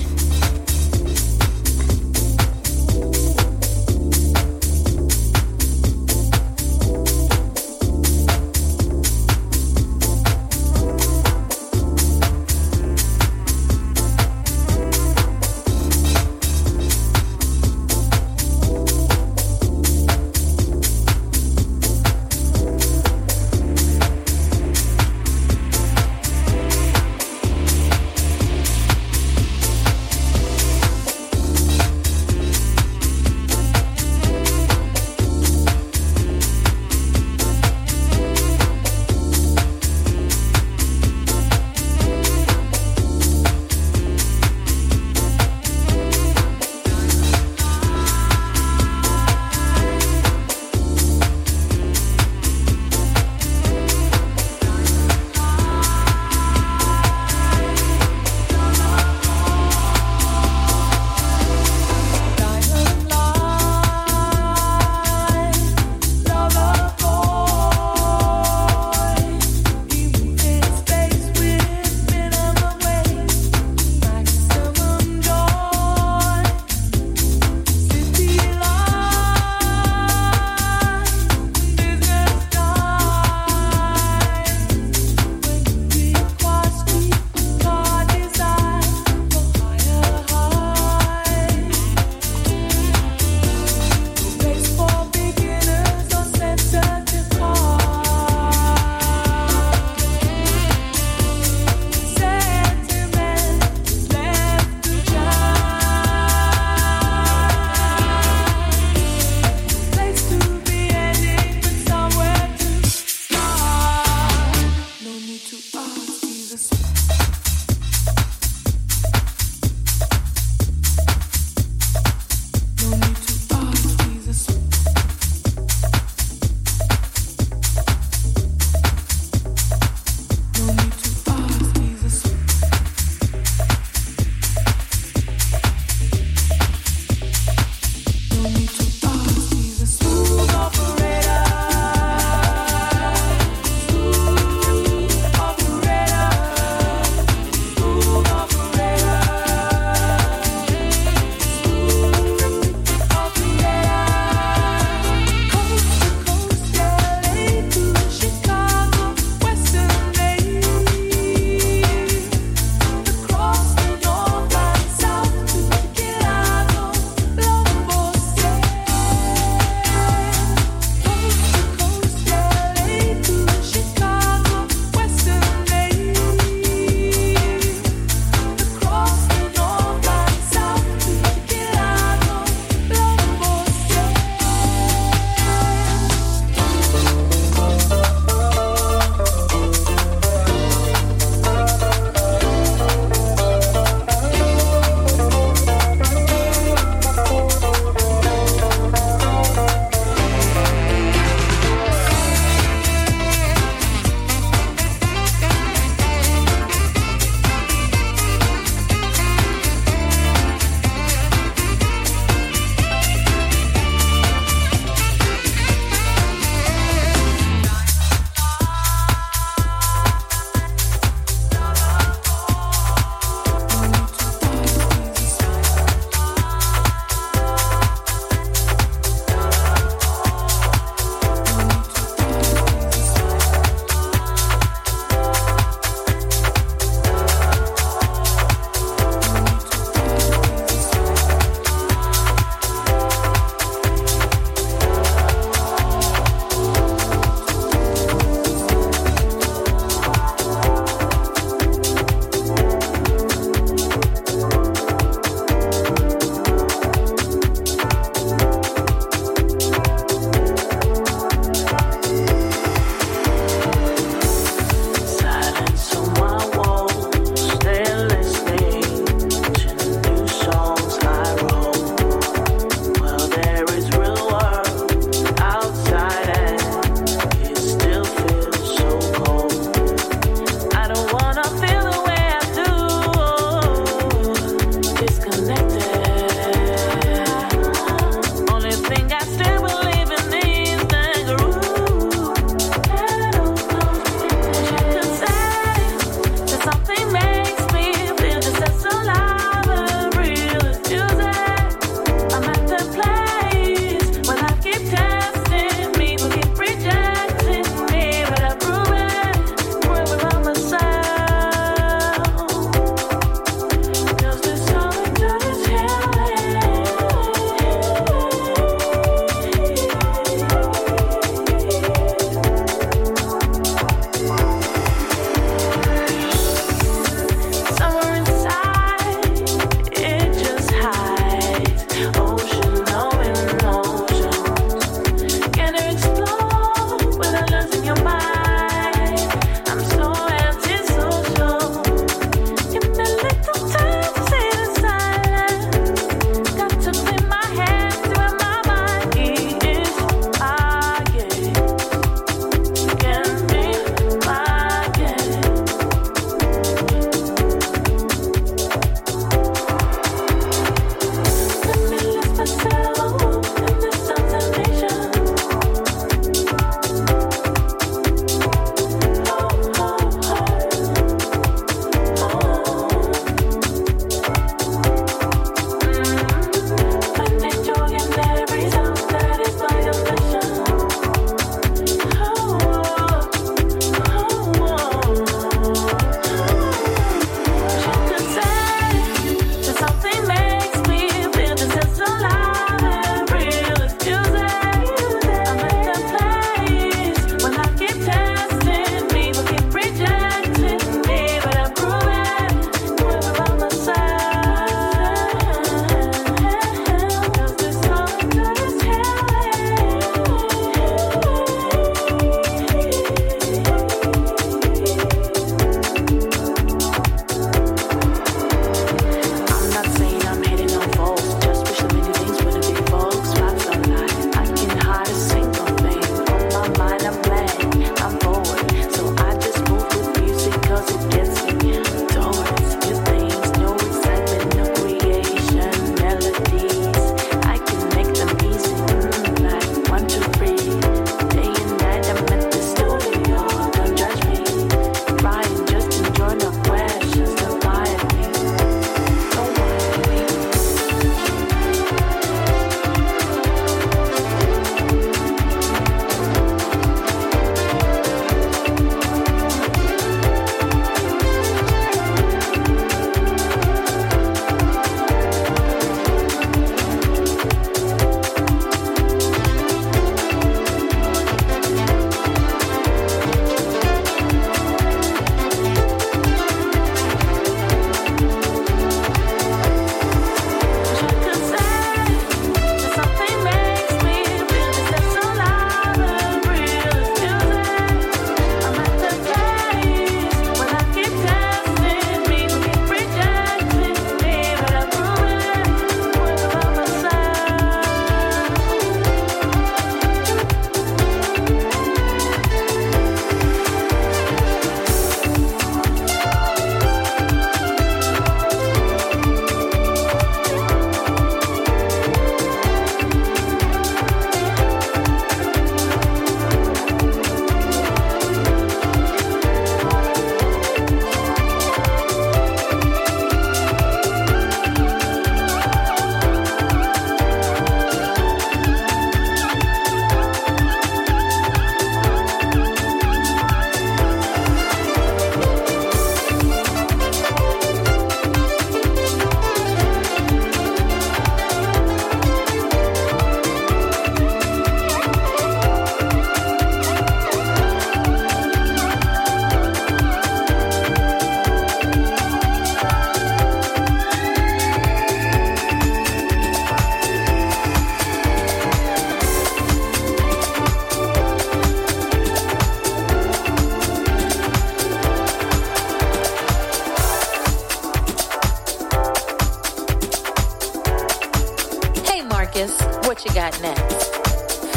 Marcus, what you got next?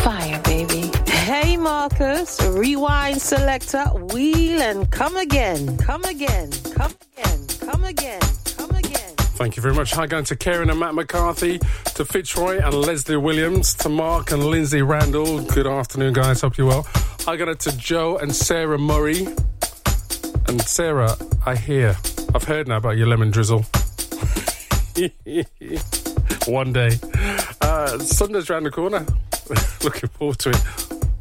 Fire, baby. Hey, Marcus, rewind selector, wheel and come again, come again, come again, come again, come again. Thank you very much. Hi, going to Karen and Matt McCarthy, to Fitzroy and Leslie Williams, to Mark and Lindsay Randall. Good afternoon, guys. Hope you're well. I got it to Joe and Sarah Murray. And Sarah, I hear, I've heard now about your lemon drizzle. One day. Uh, Sunday's round the corner. Looking forward to it.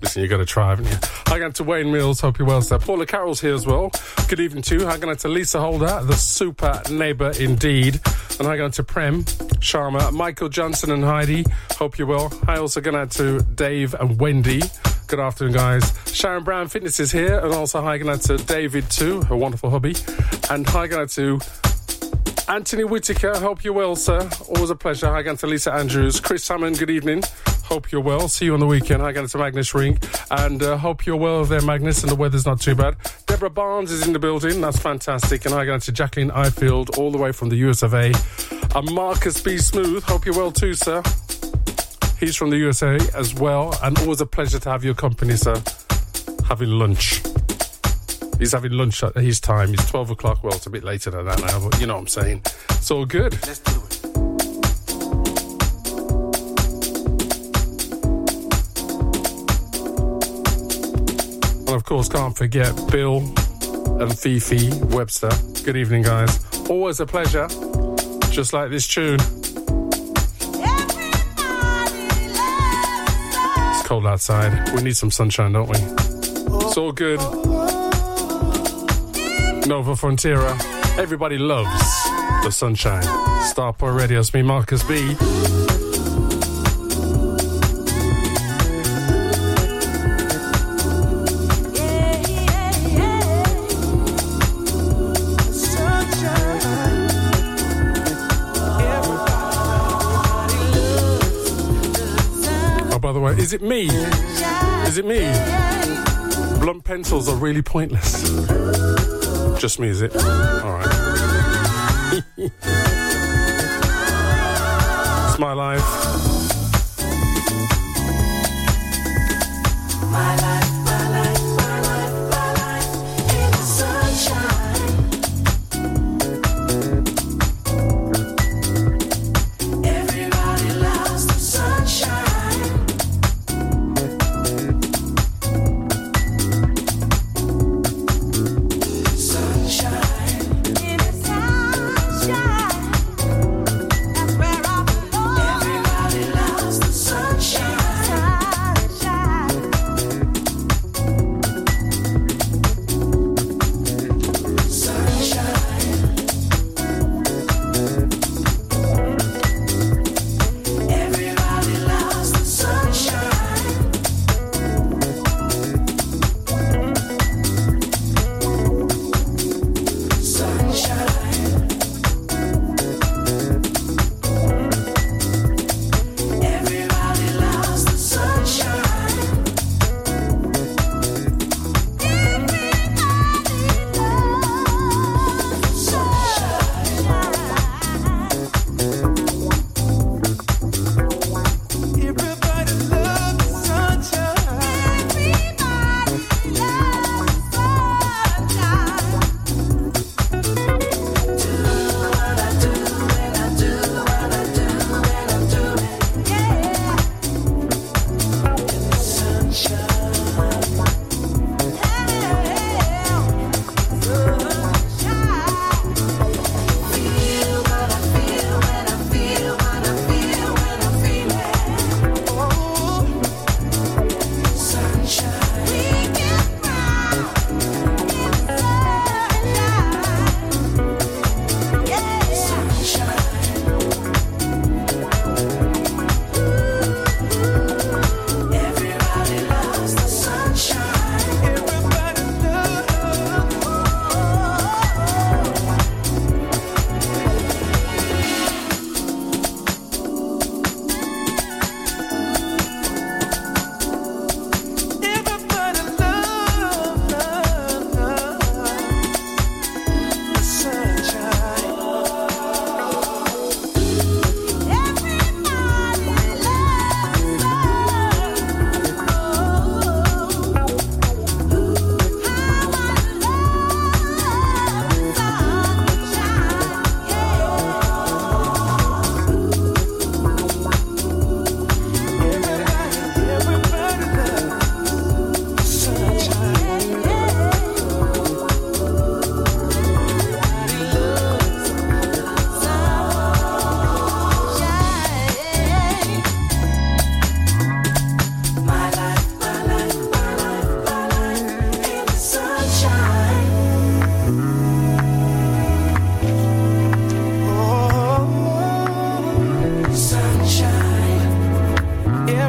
Listen, you've got to try, haven't you? Hi, going to Wayne Mills. Hope you're well, sir. Paula Carroll's here as well. Good evening to you. Hi, going to Lisa Holder, the super neighbour indeed. And hi, going to Prem, Sharma, Michael Johnson and Heidi. Hope you're well. Hi, also going out to Dave and Wendy. Good afternoon, guys. Sharon Brown Fitness is here. And also hi, going out to David too, her wonderful hubby. And hi, going out to Anthony Whitaker, hope you're well, sir. Always a pleasure. Hi again to Lisa Andrews. Chris Salmon, good evening. Hope you're well. See you on the weekend. Hi again to Magnus Ring. And uh, hope you're well there, Magnus, and the weather's not too bad. Debra Barnes is in the building. That's fantastic. And hi again to Jacqueline Ifield, all the way from the U S of A. And Marcus B. Smooth, hope you're well too, sir. He's from the U S A as well. And always a pleasure to have your company, sir. Having lunch. He's having lunch at his time. It's twelve o'clock. Well, it's a bit later than that now, but you know what I'm saying. It's all good. Let's do it. And of course, can't forget Bill and Fifi Webster. Good evening, guys. Always a pleasure. Just like this tune. It's cold outside. We need some sunshine, don't we? It's all good. Nova Frontiera, everybody loves the sunshine. Starpoint Radio, it's me, Marcus B. Oh, by the way, is it me? Is it me? Blunt pencils are really pointless. Just me, is it? All right. It's my life. My life, my life, my life, my life in the sunshine. Everybody loves the sunshine. Everybody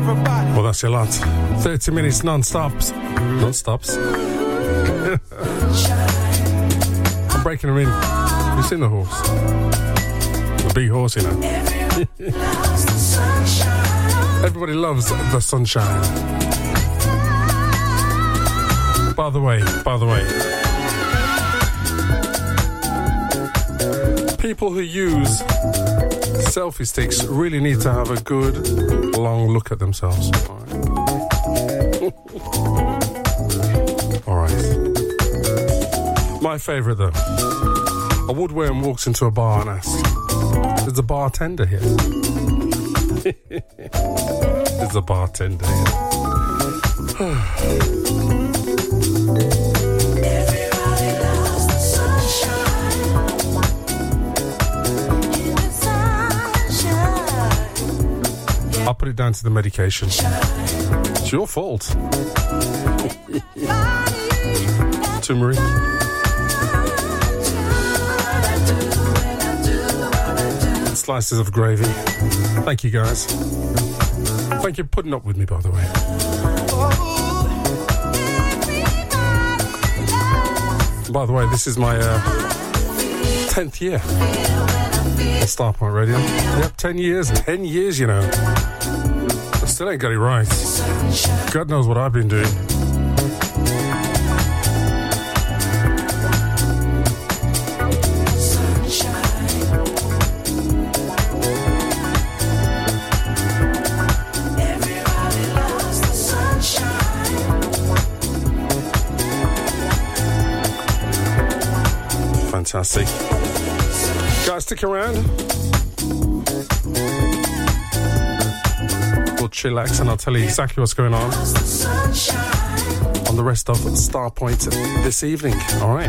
everybody. Well, that's a lot. thirty minutes non-stops. Non-stops. I'm breaking her in. You've seen the horse. The big horse, you know. Everybody loves the sunshine. By the way, by the way. People who use selfie sticks really need to have a good long look at themselves. All right. All right. My favourite though. A woodworm walks into a bar and asks, "There's a bartender here." There's a bartender here. I'll put it down to the medication. It's your fault. Turmeric. Slices of gravy. Thank you, guys. Thank you for putting up with me, by the way. By the way, this is my uh, tenth year at Starpoint Radio. Yep, ten years. Ten years, you know. Still ain't got it right. God knows what I've been doing. Everybody loves the sunshine. Fantastic. Guys, stick around. Chillax, and I'll tell you exactly what's going on on the rest of Starpoint this evening. All right.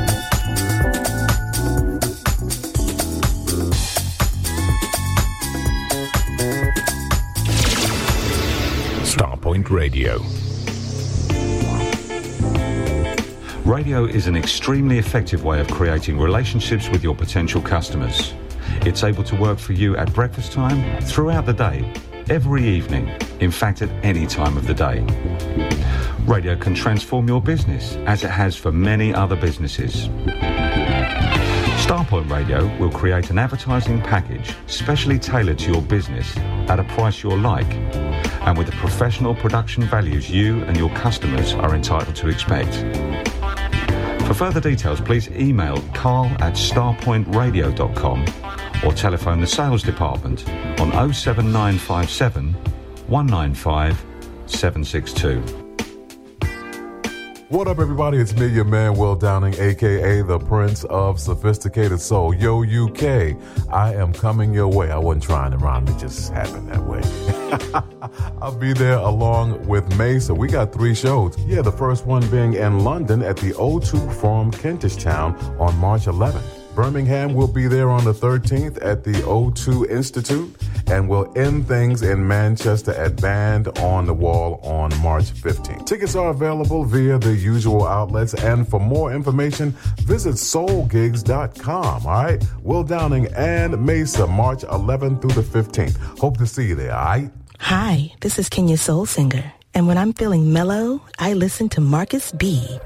Starpoint Radio. Radio is an extremely effective way of creating relationships with your potential customers. It's able to work for you at breakfast time, throughout the day, every evening, in fact at any time of the day. Radio can transform your business, as it has for many other businesses. Starpoint Radio will create an advertising package specially tailored to your business at a price you'll like, and with the professional production values you and your customers are entitled to expect. For further details, please email carl at starpointradio dot com or telephone the sales department on oh seven nine five seven, one nine five, seven six two. What up, everybody? It's me, your man, Will Downing, a k a the Prince of Sophisticated Soul. Yo, U K, I am coming your way. I wasn't trying to rhyme. It just happened that way. I'll be there along with Mesa. We got three shows. Yeah, the first one being in London at the O two Forum, Kentish Town, on March eleventh. Birmingham will be there on the thirteenth at the O two Institute, and we'll end things in Manchester at Band on the Wall on March fifteenth. Tickets are available via the usual outlets, and for more information, visit soul gigs dot com, all right? Will Downing and Mesa, March eleventh through the fifteenth. Hope to see you there, all right? Hi, this is Kenya Soulsinger, and when I'm feeling mellow, I listen to Marcus B.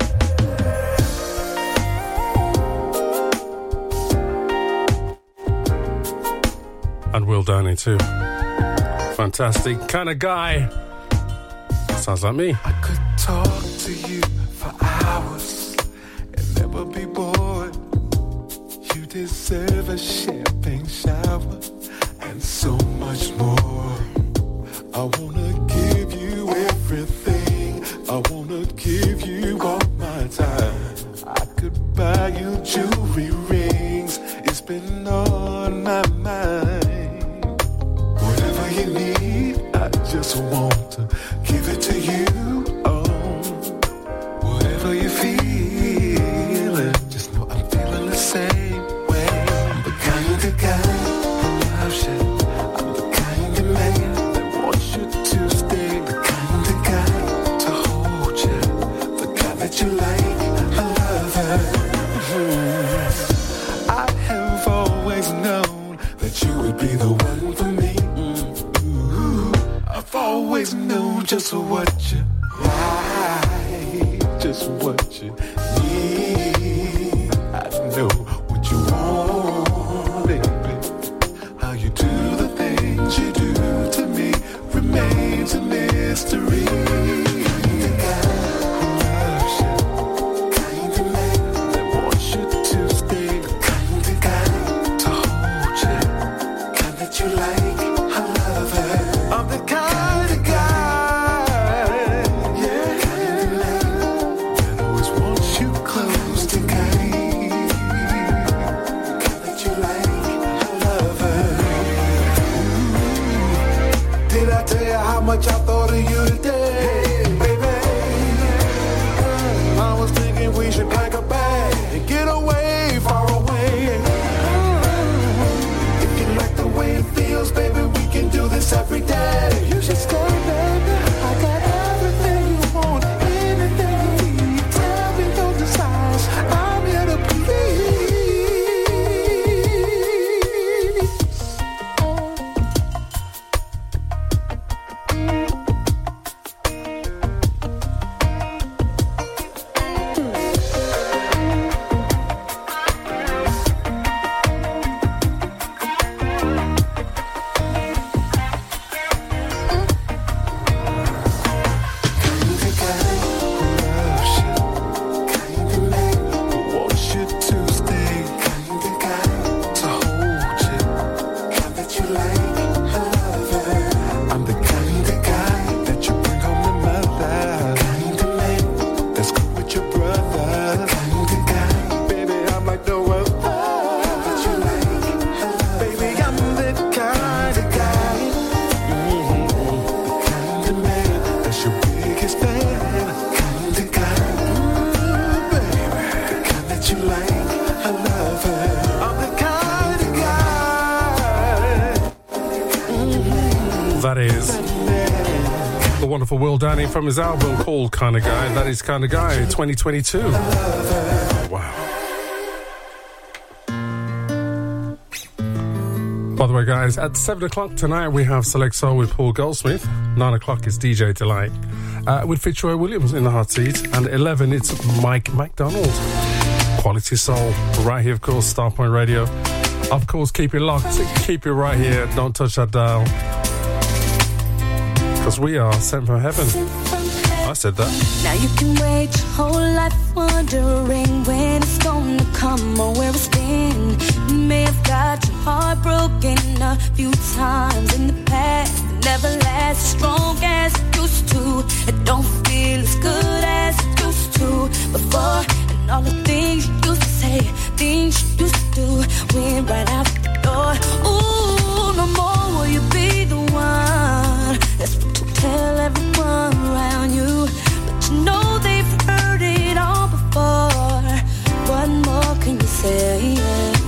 And Will Downing too. Fantastic kind of guy. Sounds like me. I could talk to you for hours and never be bored. You deserve a champagne shower and so much more. I wanna give you everything. I wanna give you all my time. I could buy you jewelry rings. It's been on my mind. You need, I just want to give it to you. Oh, whatever you feel, just know I'm feeling the same way. I'm the kind of guy who loves you. I'm the kind of man that wants you to stay. The kind of guy to hold you. The guy that you like, a lover. Mm-hmm. I have always known that you would be the one for me. always knew just what you like, just what you need. I know what you want, baby. How you do the things you do to me remains a mystery. For Will Danny from his album called Kinda Guy. That is Kinda Guy twenty twenty-two. Wow. By the way, guys, at seven o'clock tonight we have Select Soul with Paul Goldsmith. nine o'clock is D J Delight uh, with Fitzroy Williams in the hot seat. And at eleven it's Mike MacDonald. Quality Soul. Right here, of course, Starpoint Radio. Of course, keep it locked. Keep it right here. Don't touch that dial. Because we are sent from heaven. I said that. Now you can wait your whole life wondering when it's going to come or where it's been. You may have got your heart broken a few times in the past. It never lasts as strong as it used to. It don't feel as good as it used to before. And all the things you used to say, things you used to do, went right out the door. Ooh, no more will you be the one that's tell everyone around you, but you know they've heard it all before. What more can you say?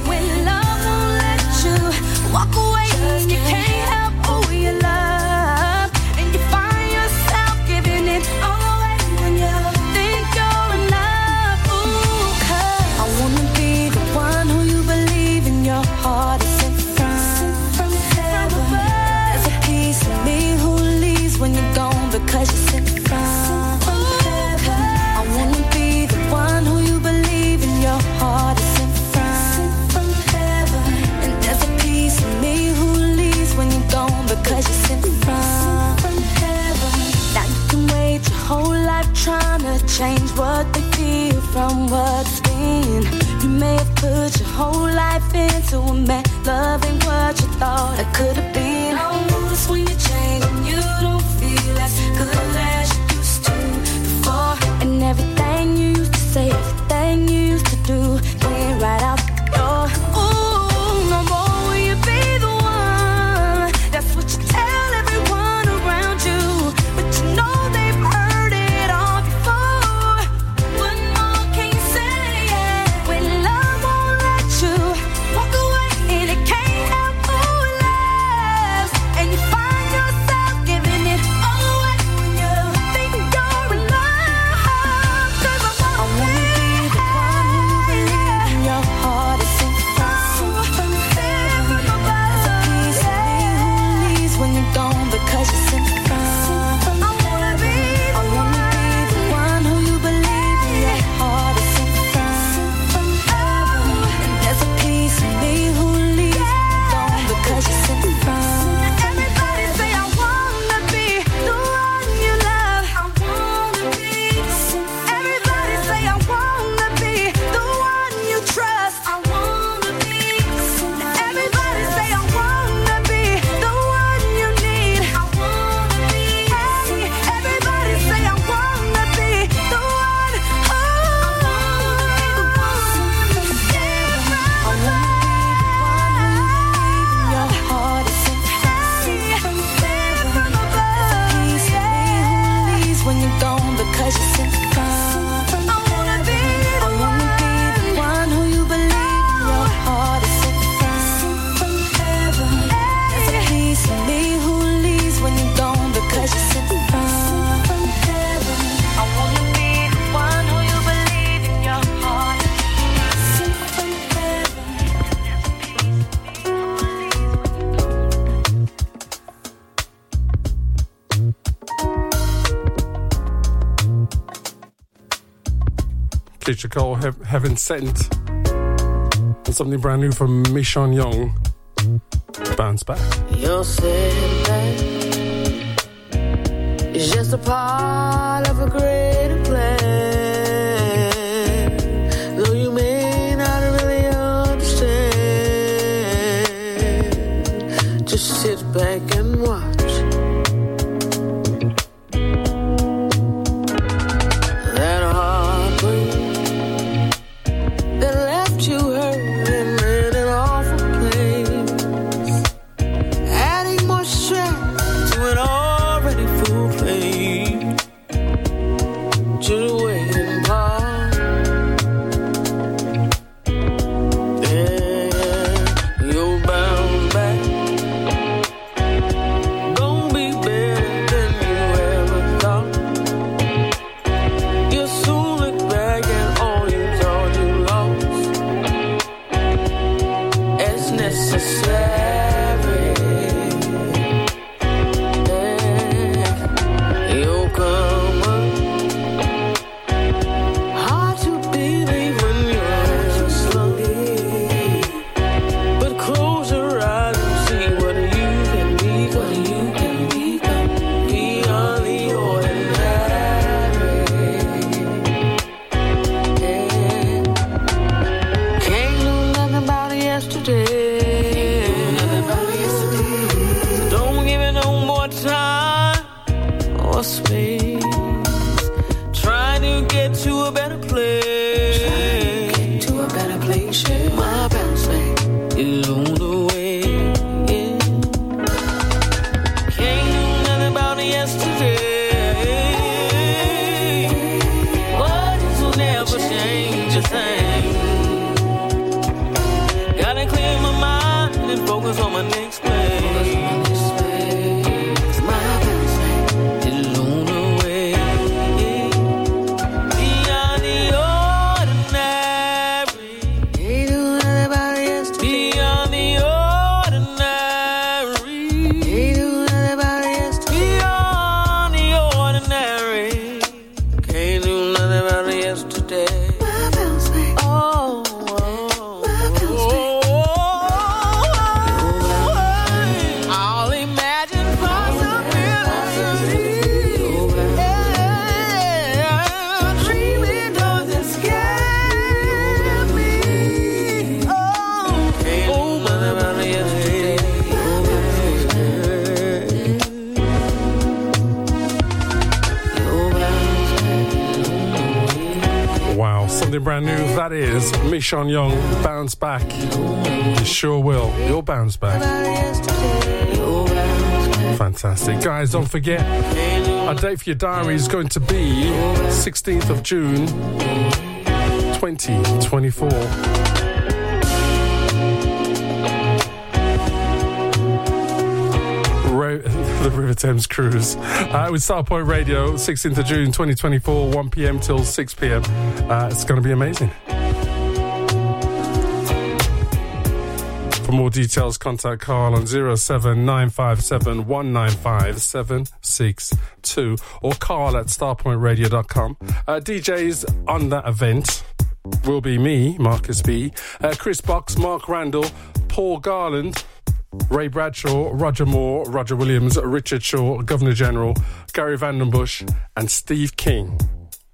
When love won't let you walk away, just you can't help who you love, and you find yourself giving it all away when you think you're in love. Ooh, 'cause I wanna be the one who you believe in your heart is sent from, sent from heaven. There's a piece of me who when you're gone because you're sent from heaven. I wanna be the one who you believe in your heart is sent from heaven. And there's a piece of me who leaves when you're gone because you're sent from heaven. Now you can wait your whole life trying to change what they feel from what's been. You may have put your whole life into a man, loving what you thought it could have been. Oh, notice when you change and you don't feel as good as you used to before. And everything you used to say, everything you used to do, went right out the door. Ooh, no more will you be the one. That's what you tell everyone around you, but you know they've heard it all before. What more can you say? Yeah. When love won't let you walk away, and it can't help but love. Digital He- Heaven Sent. And something brand new from Michon Young. Bounce Back. You're sitting back. It's just a part of a greater plan. Though you may not really understand. Just sit back and watch. Sean Young, bounce back. You sure will. You'll bounce back. Fantastic. Guys, don't forget, our date for your diary is going to be sixteenth of June, twenty twenty-four. Ro- the River Thames Cruise. Uh, with Starpoint Radio, sixteenth of June, twenty twenty-four, one p.m. till six p.m. Uh, it's going to be amazing. For more details, contact Carl on zero seven nine five seven one nine five seven six two or Carl at starpoint radio dot com. Uh, D Js on that event will be me, Marcus B, uh, Chris Box, Mark Randall, Paul Garland, Ray Bradshaw, Roger Moore, Roger Williams, Richard Shaw, Governor General, Gary Vandenbush and Steve King.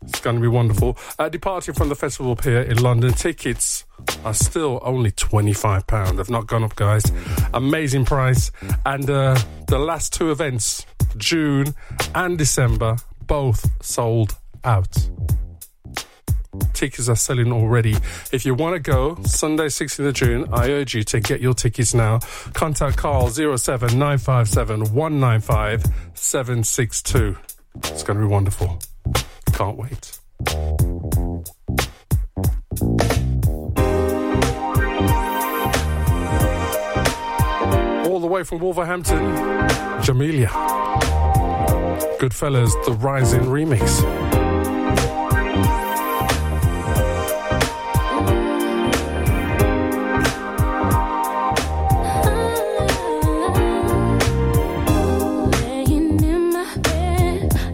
It's going to be wonderful. Uh, departing from the Festival Pier in London, tickets are still only twenty-five pounds. They've not gone up, guys. Amazing price. And uh, the last two events, June and December, both sold out. Tickets are selling already. If you want to go, Sunday, sixteenth of June, I urge you to get your tickets now. Contact Carl zero seven nine five seven one nine five seven six two. It's going to be wonderful. Can't wait. All the way from Wolverhampton, Jamelia. Goodfellas, the Rising remix.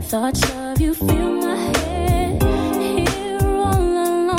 Thoughts of you fill my head, here all alone.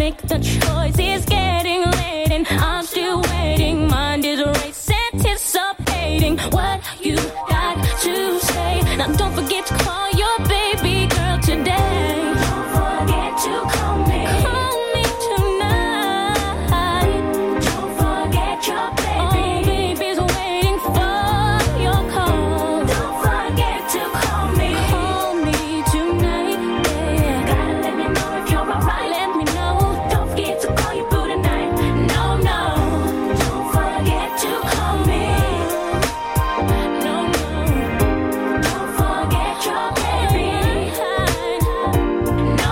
make the choice. It's getting late and I'm still waiting. Mind is racing, anticipating what you got to say. Now don't forget to call your baby girl today. Don't forget to call me. Call me tonight. Don't forget your baby. Oh, baby's waiting for your call. Don't forget to call me. Call me tonight, yeah. Gotta let me know if you're alright. Let me know. Don't forget to call your boo tonight. No, no. Don't forget to call me. No, no. Don't forget your baby. No, no. That's so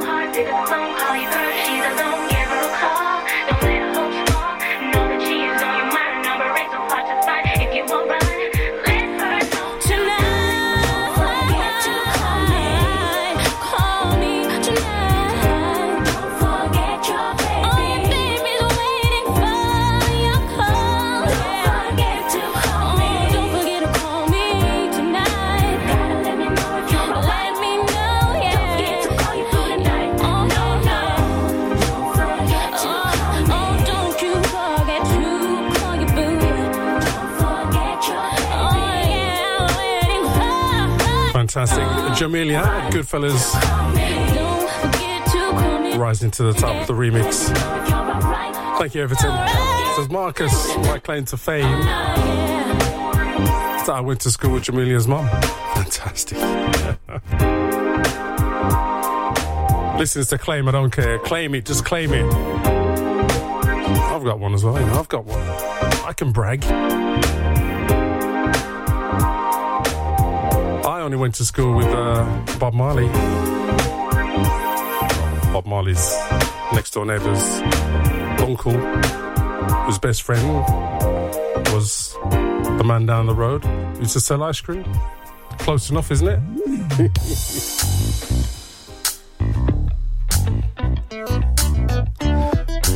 hard to explain. Call your girl, she's alone. Give her a call. Don't let her hopes fall. Know that she is on your mind. Number ain't so hard to find. If you won't run, let her know tonight. Don't forget to call me. Call me tonight. Don't forget your baby. Oh, your baby's waiting for your call. Don't forget to call me. Oh, don't forget to call me tonight. Gotta let me know if you're alright. Let me know, yeah. Don't forget to call your boo tonight. Oh, no, no. Don't forget to call me. Oh, don't you forget to call your boo. Don't forget your baby. Oh, yeah, I'm waiting for. Fantastic. Jamelia, Goodfellas, Don't forget to call me. rising to the top of the remix. Thank you, Everton. Says Marcus, my claim to fame. That I went to school with Jamelia's mum. Fantastic. Listens to Claim, I don't care. Claim it, just claim it. I've got one as well, you know, I've got one. I can brag. I only went to school with uh, Bob Marley. Bob Marley's next door neighbour's uncle, whose best friend was the man down the road who used to sell ice cream. Close enough, isn't it?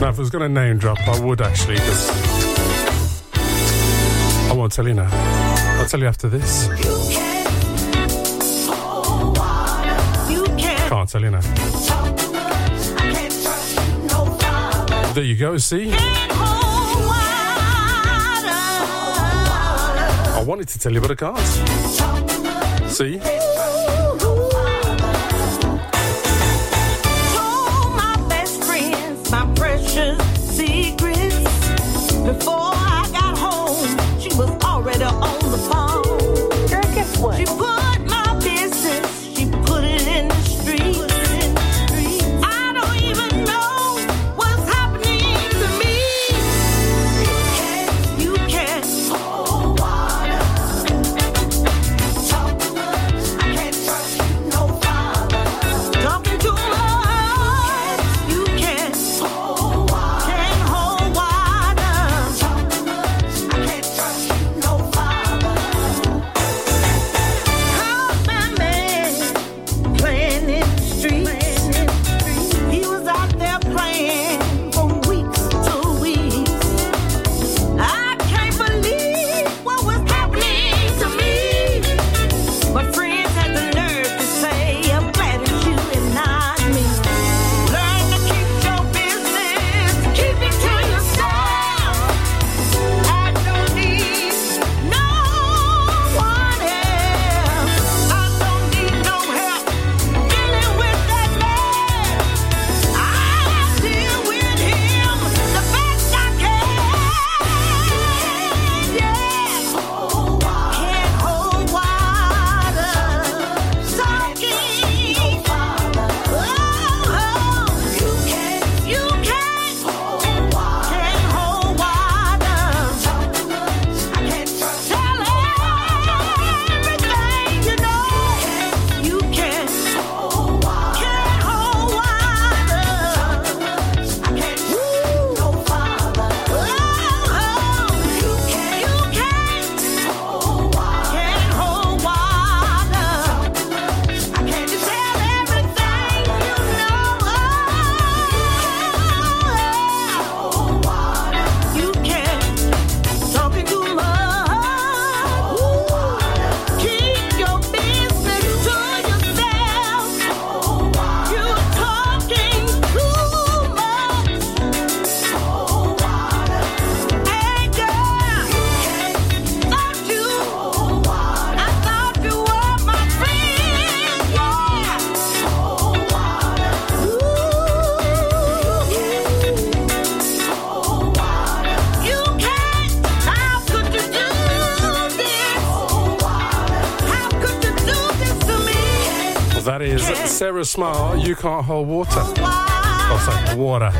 Now, if I was going to name drop, I would actually, because I won't tell you now. I'll tell you after this. Can't tell you now. There you go, see? I wanted to tell you, but I can't. See? Told my best friends my precious secrets. Before I got home, she was already on the phone. Girl, guess what? She put my business, she put it in the street. I don't even know what's happening to me. You can't hold water. Talk to us. I That is Sarah Smile, You Can't Hold Water. Oh, sorry, water.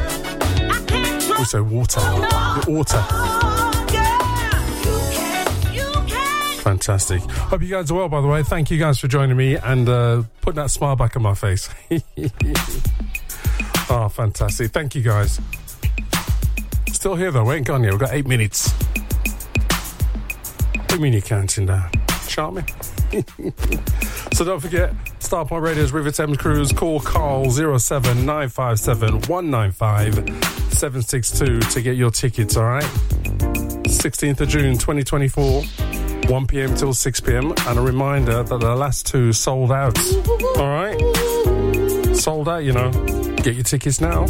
Also water. The water. Fantastic. Hope you guys are well, by the way. Thank you guys for joining me and uh, putting that smile back on my face. Oh, fantastic. Thank you, guys. Still here, though. We ain't gone yet. We've got eight minutes. What do you mean you're counting down? Charming. So don't forget, Starpoint Radio's River Thames Cruise. Call Carl zero seven nine five seven one nine five seven six two to get your tickets, all right? sixteenth of June twenty twenty-four, one p.m. till six p.m. And a reminder that the last two sold out, all right? Sold out, you know. Get your tickets now.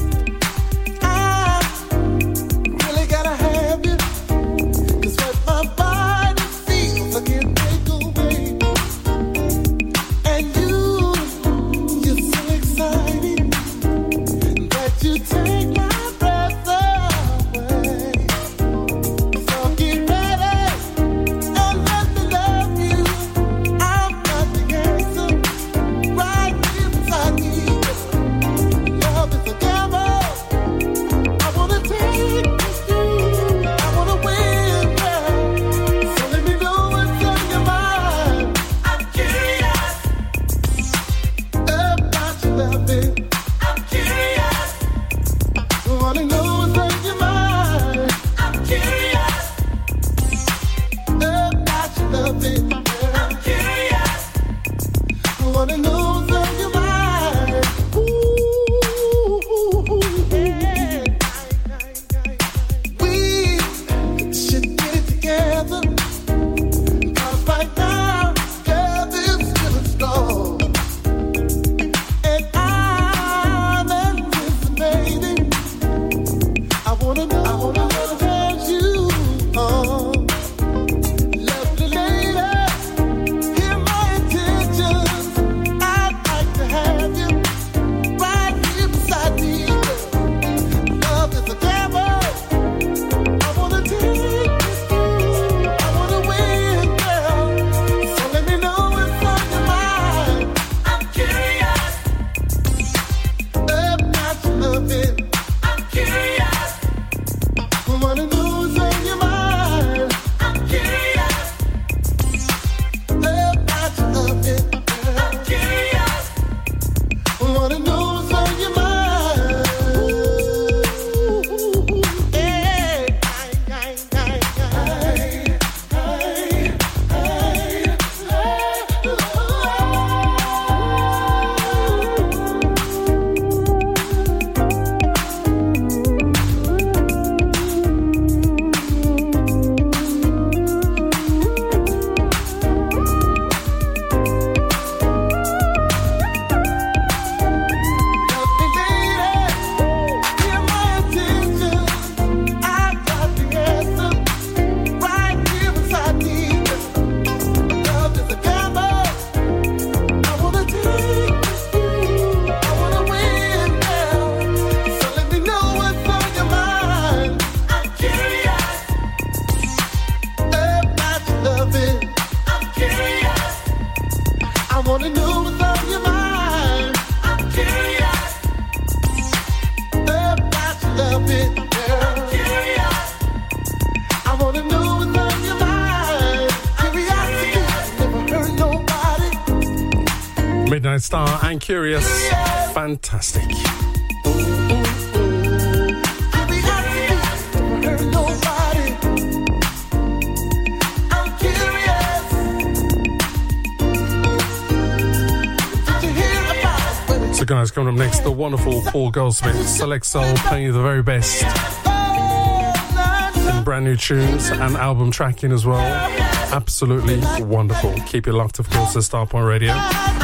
Star and Curious. Fantastic. So guys, coming up next, the wonderful Paul Goldsmith, Select Soul, playing you the very best in brand new tunes and album tracking as well. Absolutely wonderful. Keep it locked, of course, to Starpoint Radio.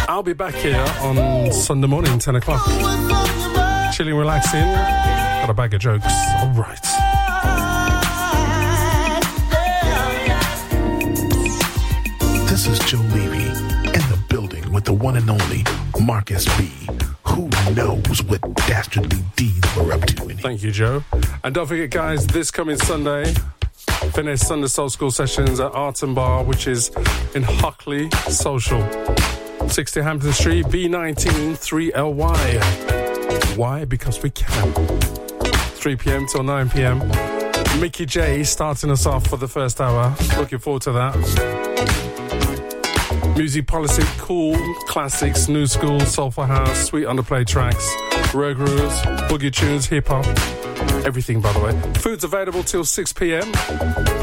I'll be back here on Sunday morning, ten o'clock. Chilling, relaxing. Got a bag of jokes. All right. This is Joe Levy in the building with the one and only Marcus B. Who knows what dastardly deeds we're up to in here. Thank you, Joe. And don't forget, guys, this coming Sunday, Finesse Sunday Soul School Sessions at Arts and Bar, which is in Huckley Social. sixty Hampton Street, B nineteen three L Y. Why? Because we can. three p.m. till nine p.m. Mickey J starting us off for the first hour. Looking forward to that. Music policy, cool, classics, new school, soulful house, sweet underplay tracks, road grooves, boogie tunes, hip-hop. Everything, by the way. Food's available till six p.m.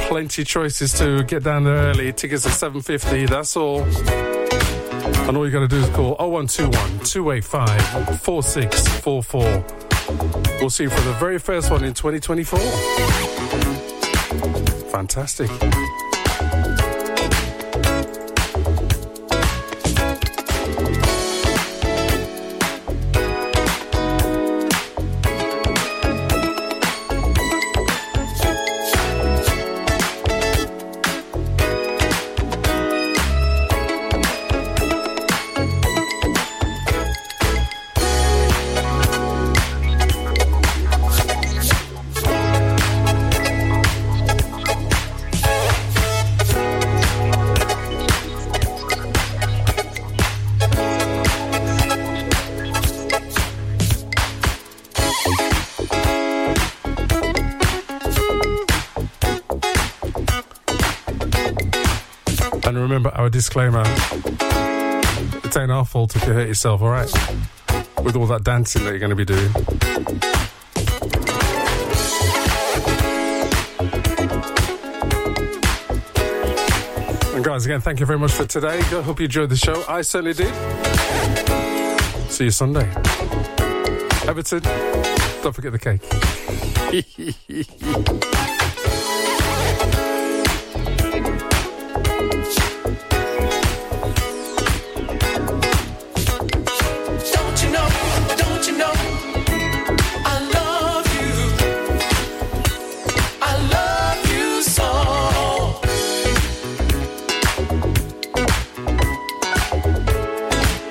Plenty choices to get down there early. Tickets are seven fifty, that's all. And all you got to do is call oh one two one, two eight five, four six four four. We'll see you for the very first one in twenty twenty-four. Fantastic. Remember our disclaimer. It ain't our fault if you hurt yourself, alright? With all that dancing that you're going to be doing. And guys, again, thank you very much for today. I hope you enjoyed the show. I certainly did. See you Sunday. Everton, don't forget the cake.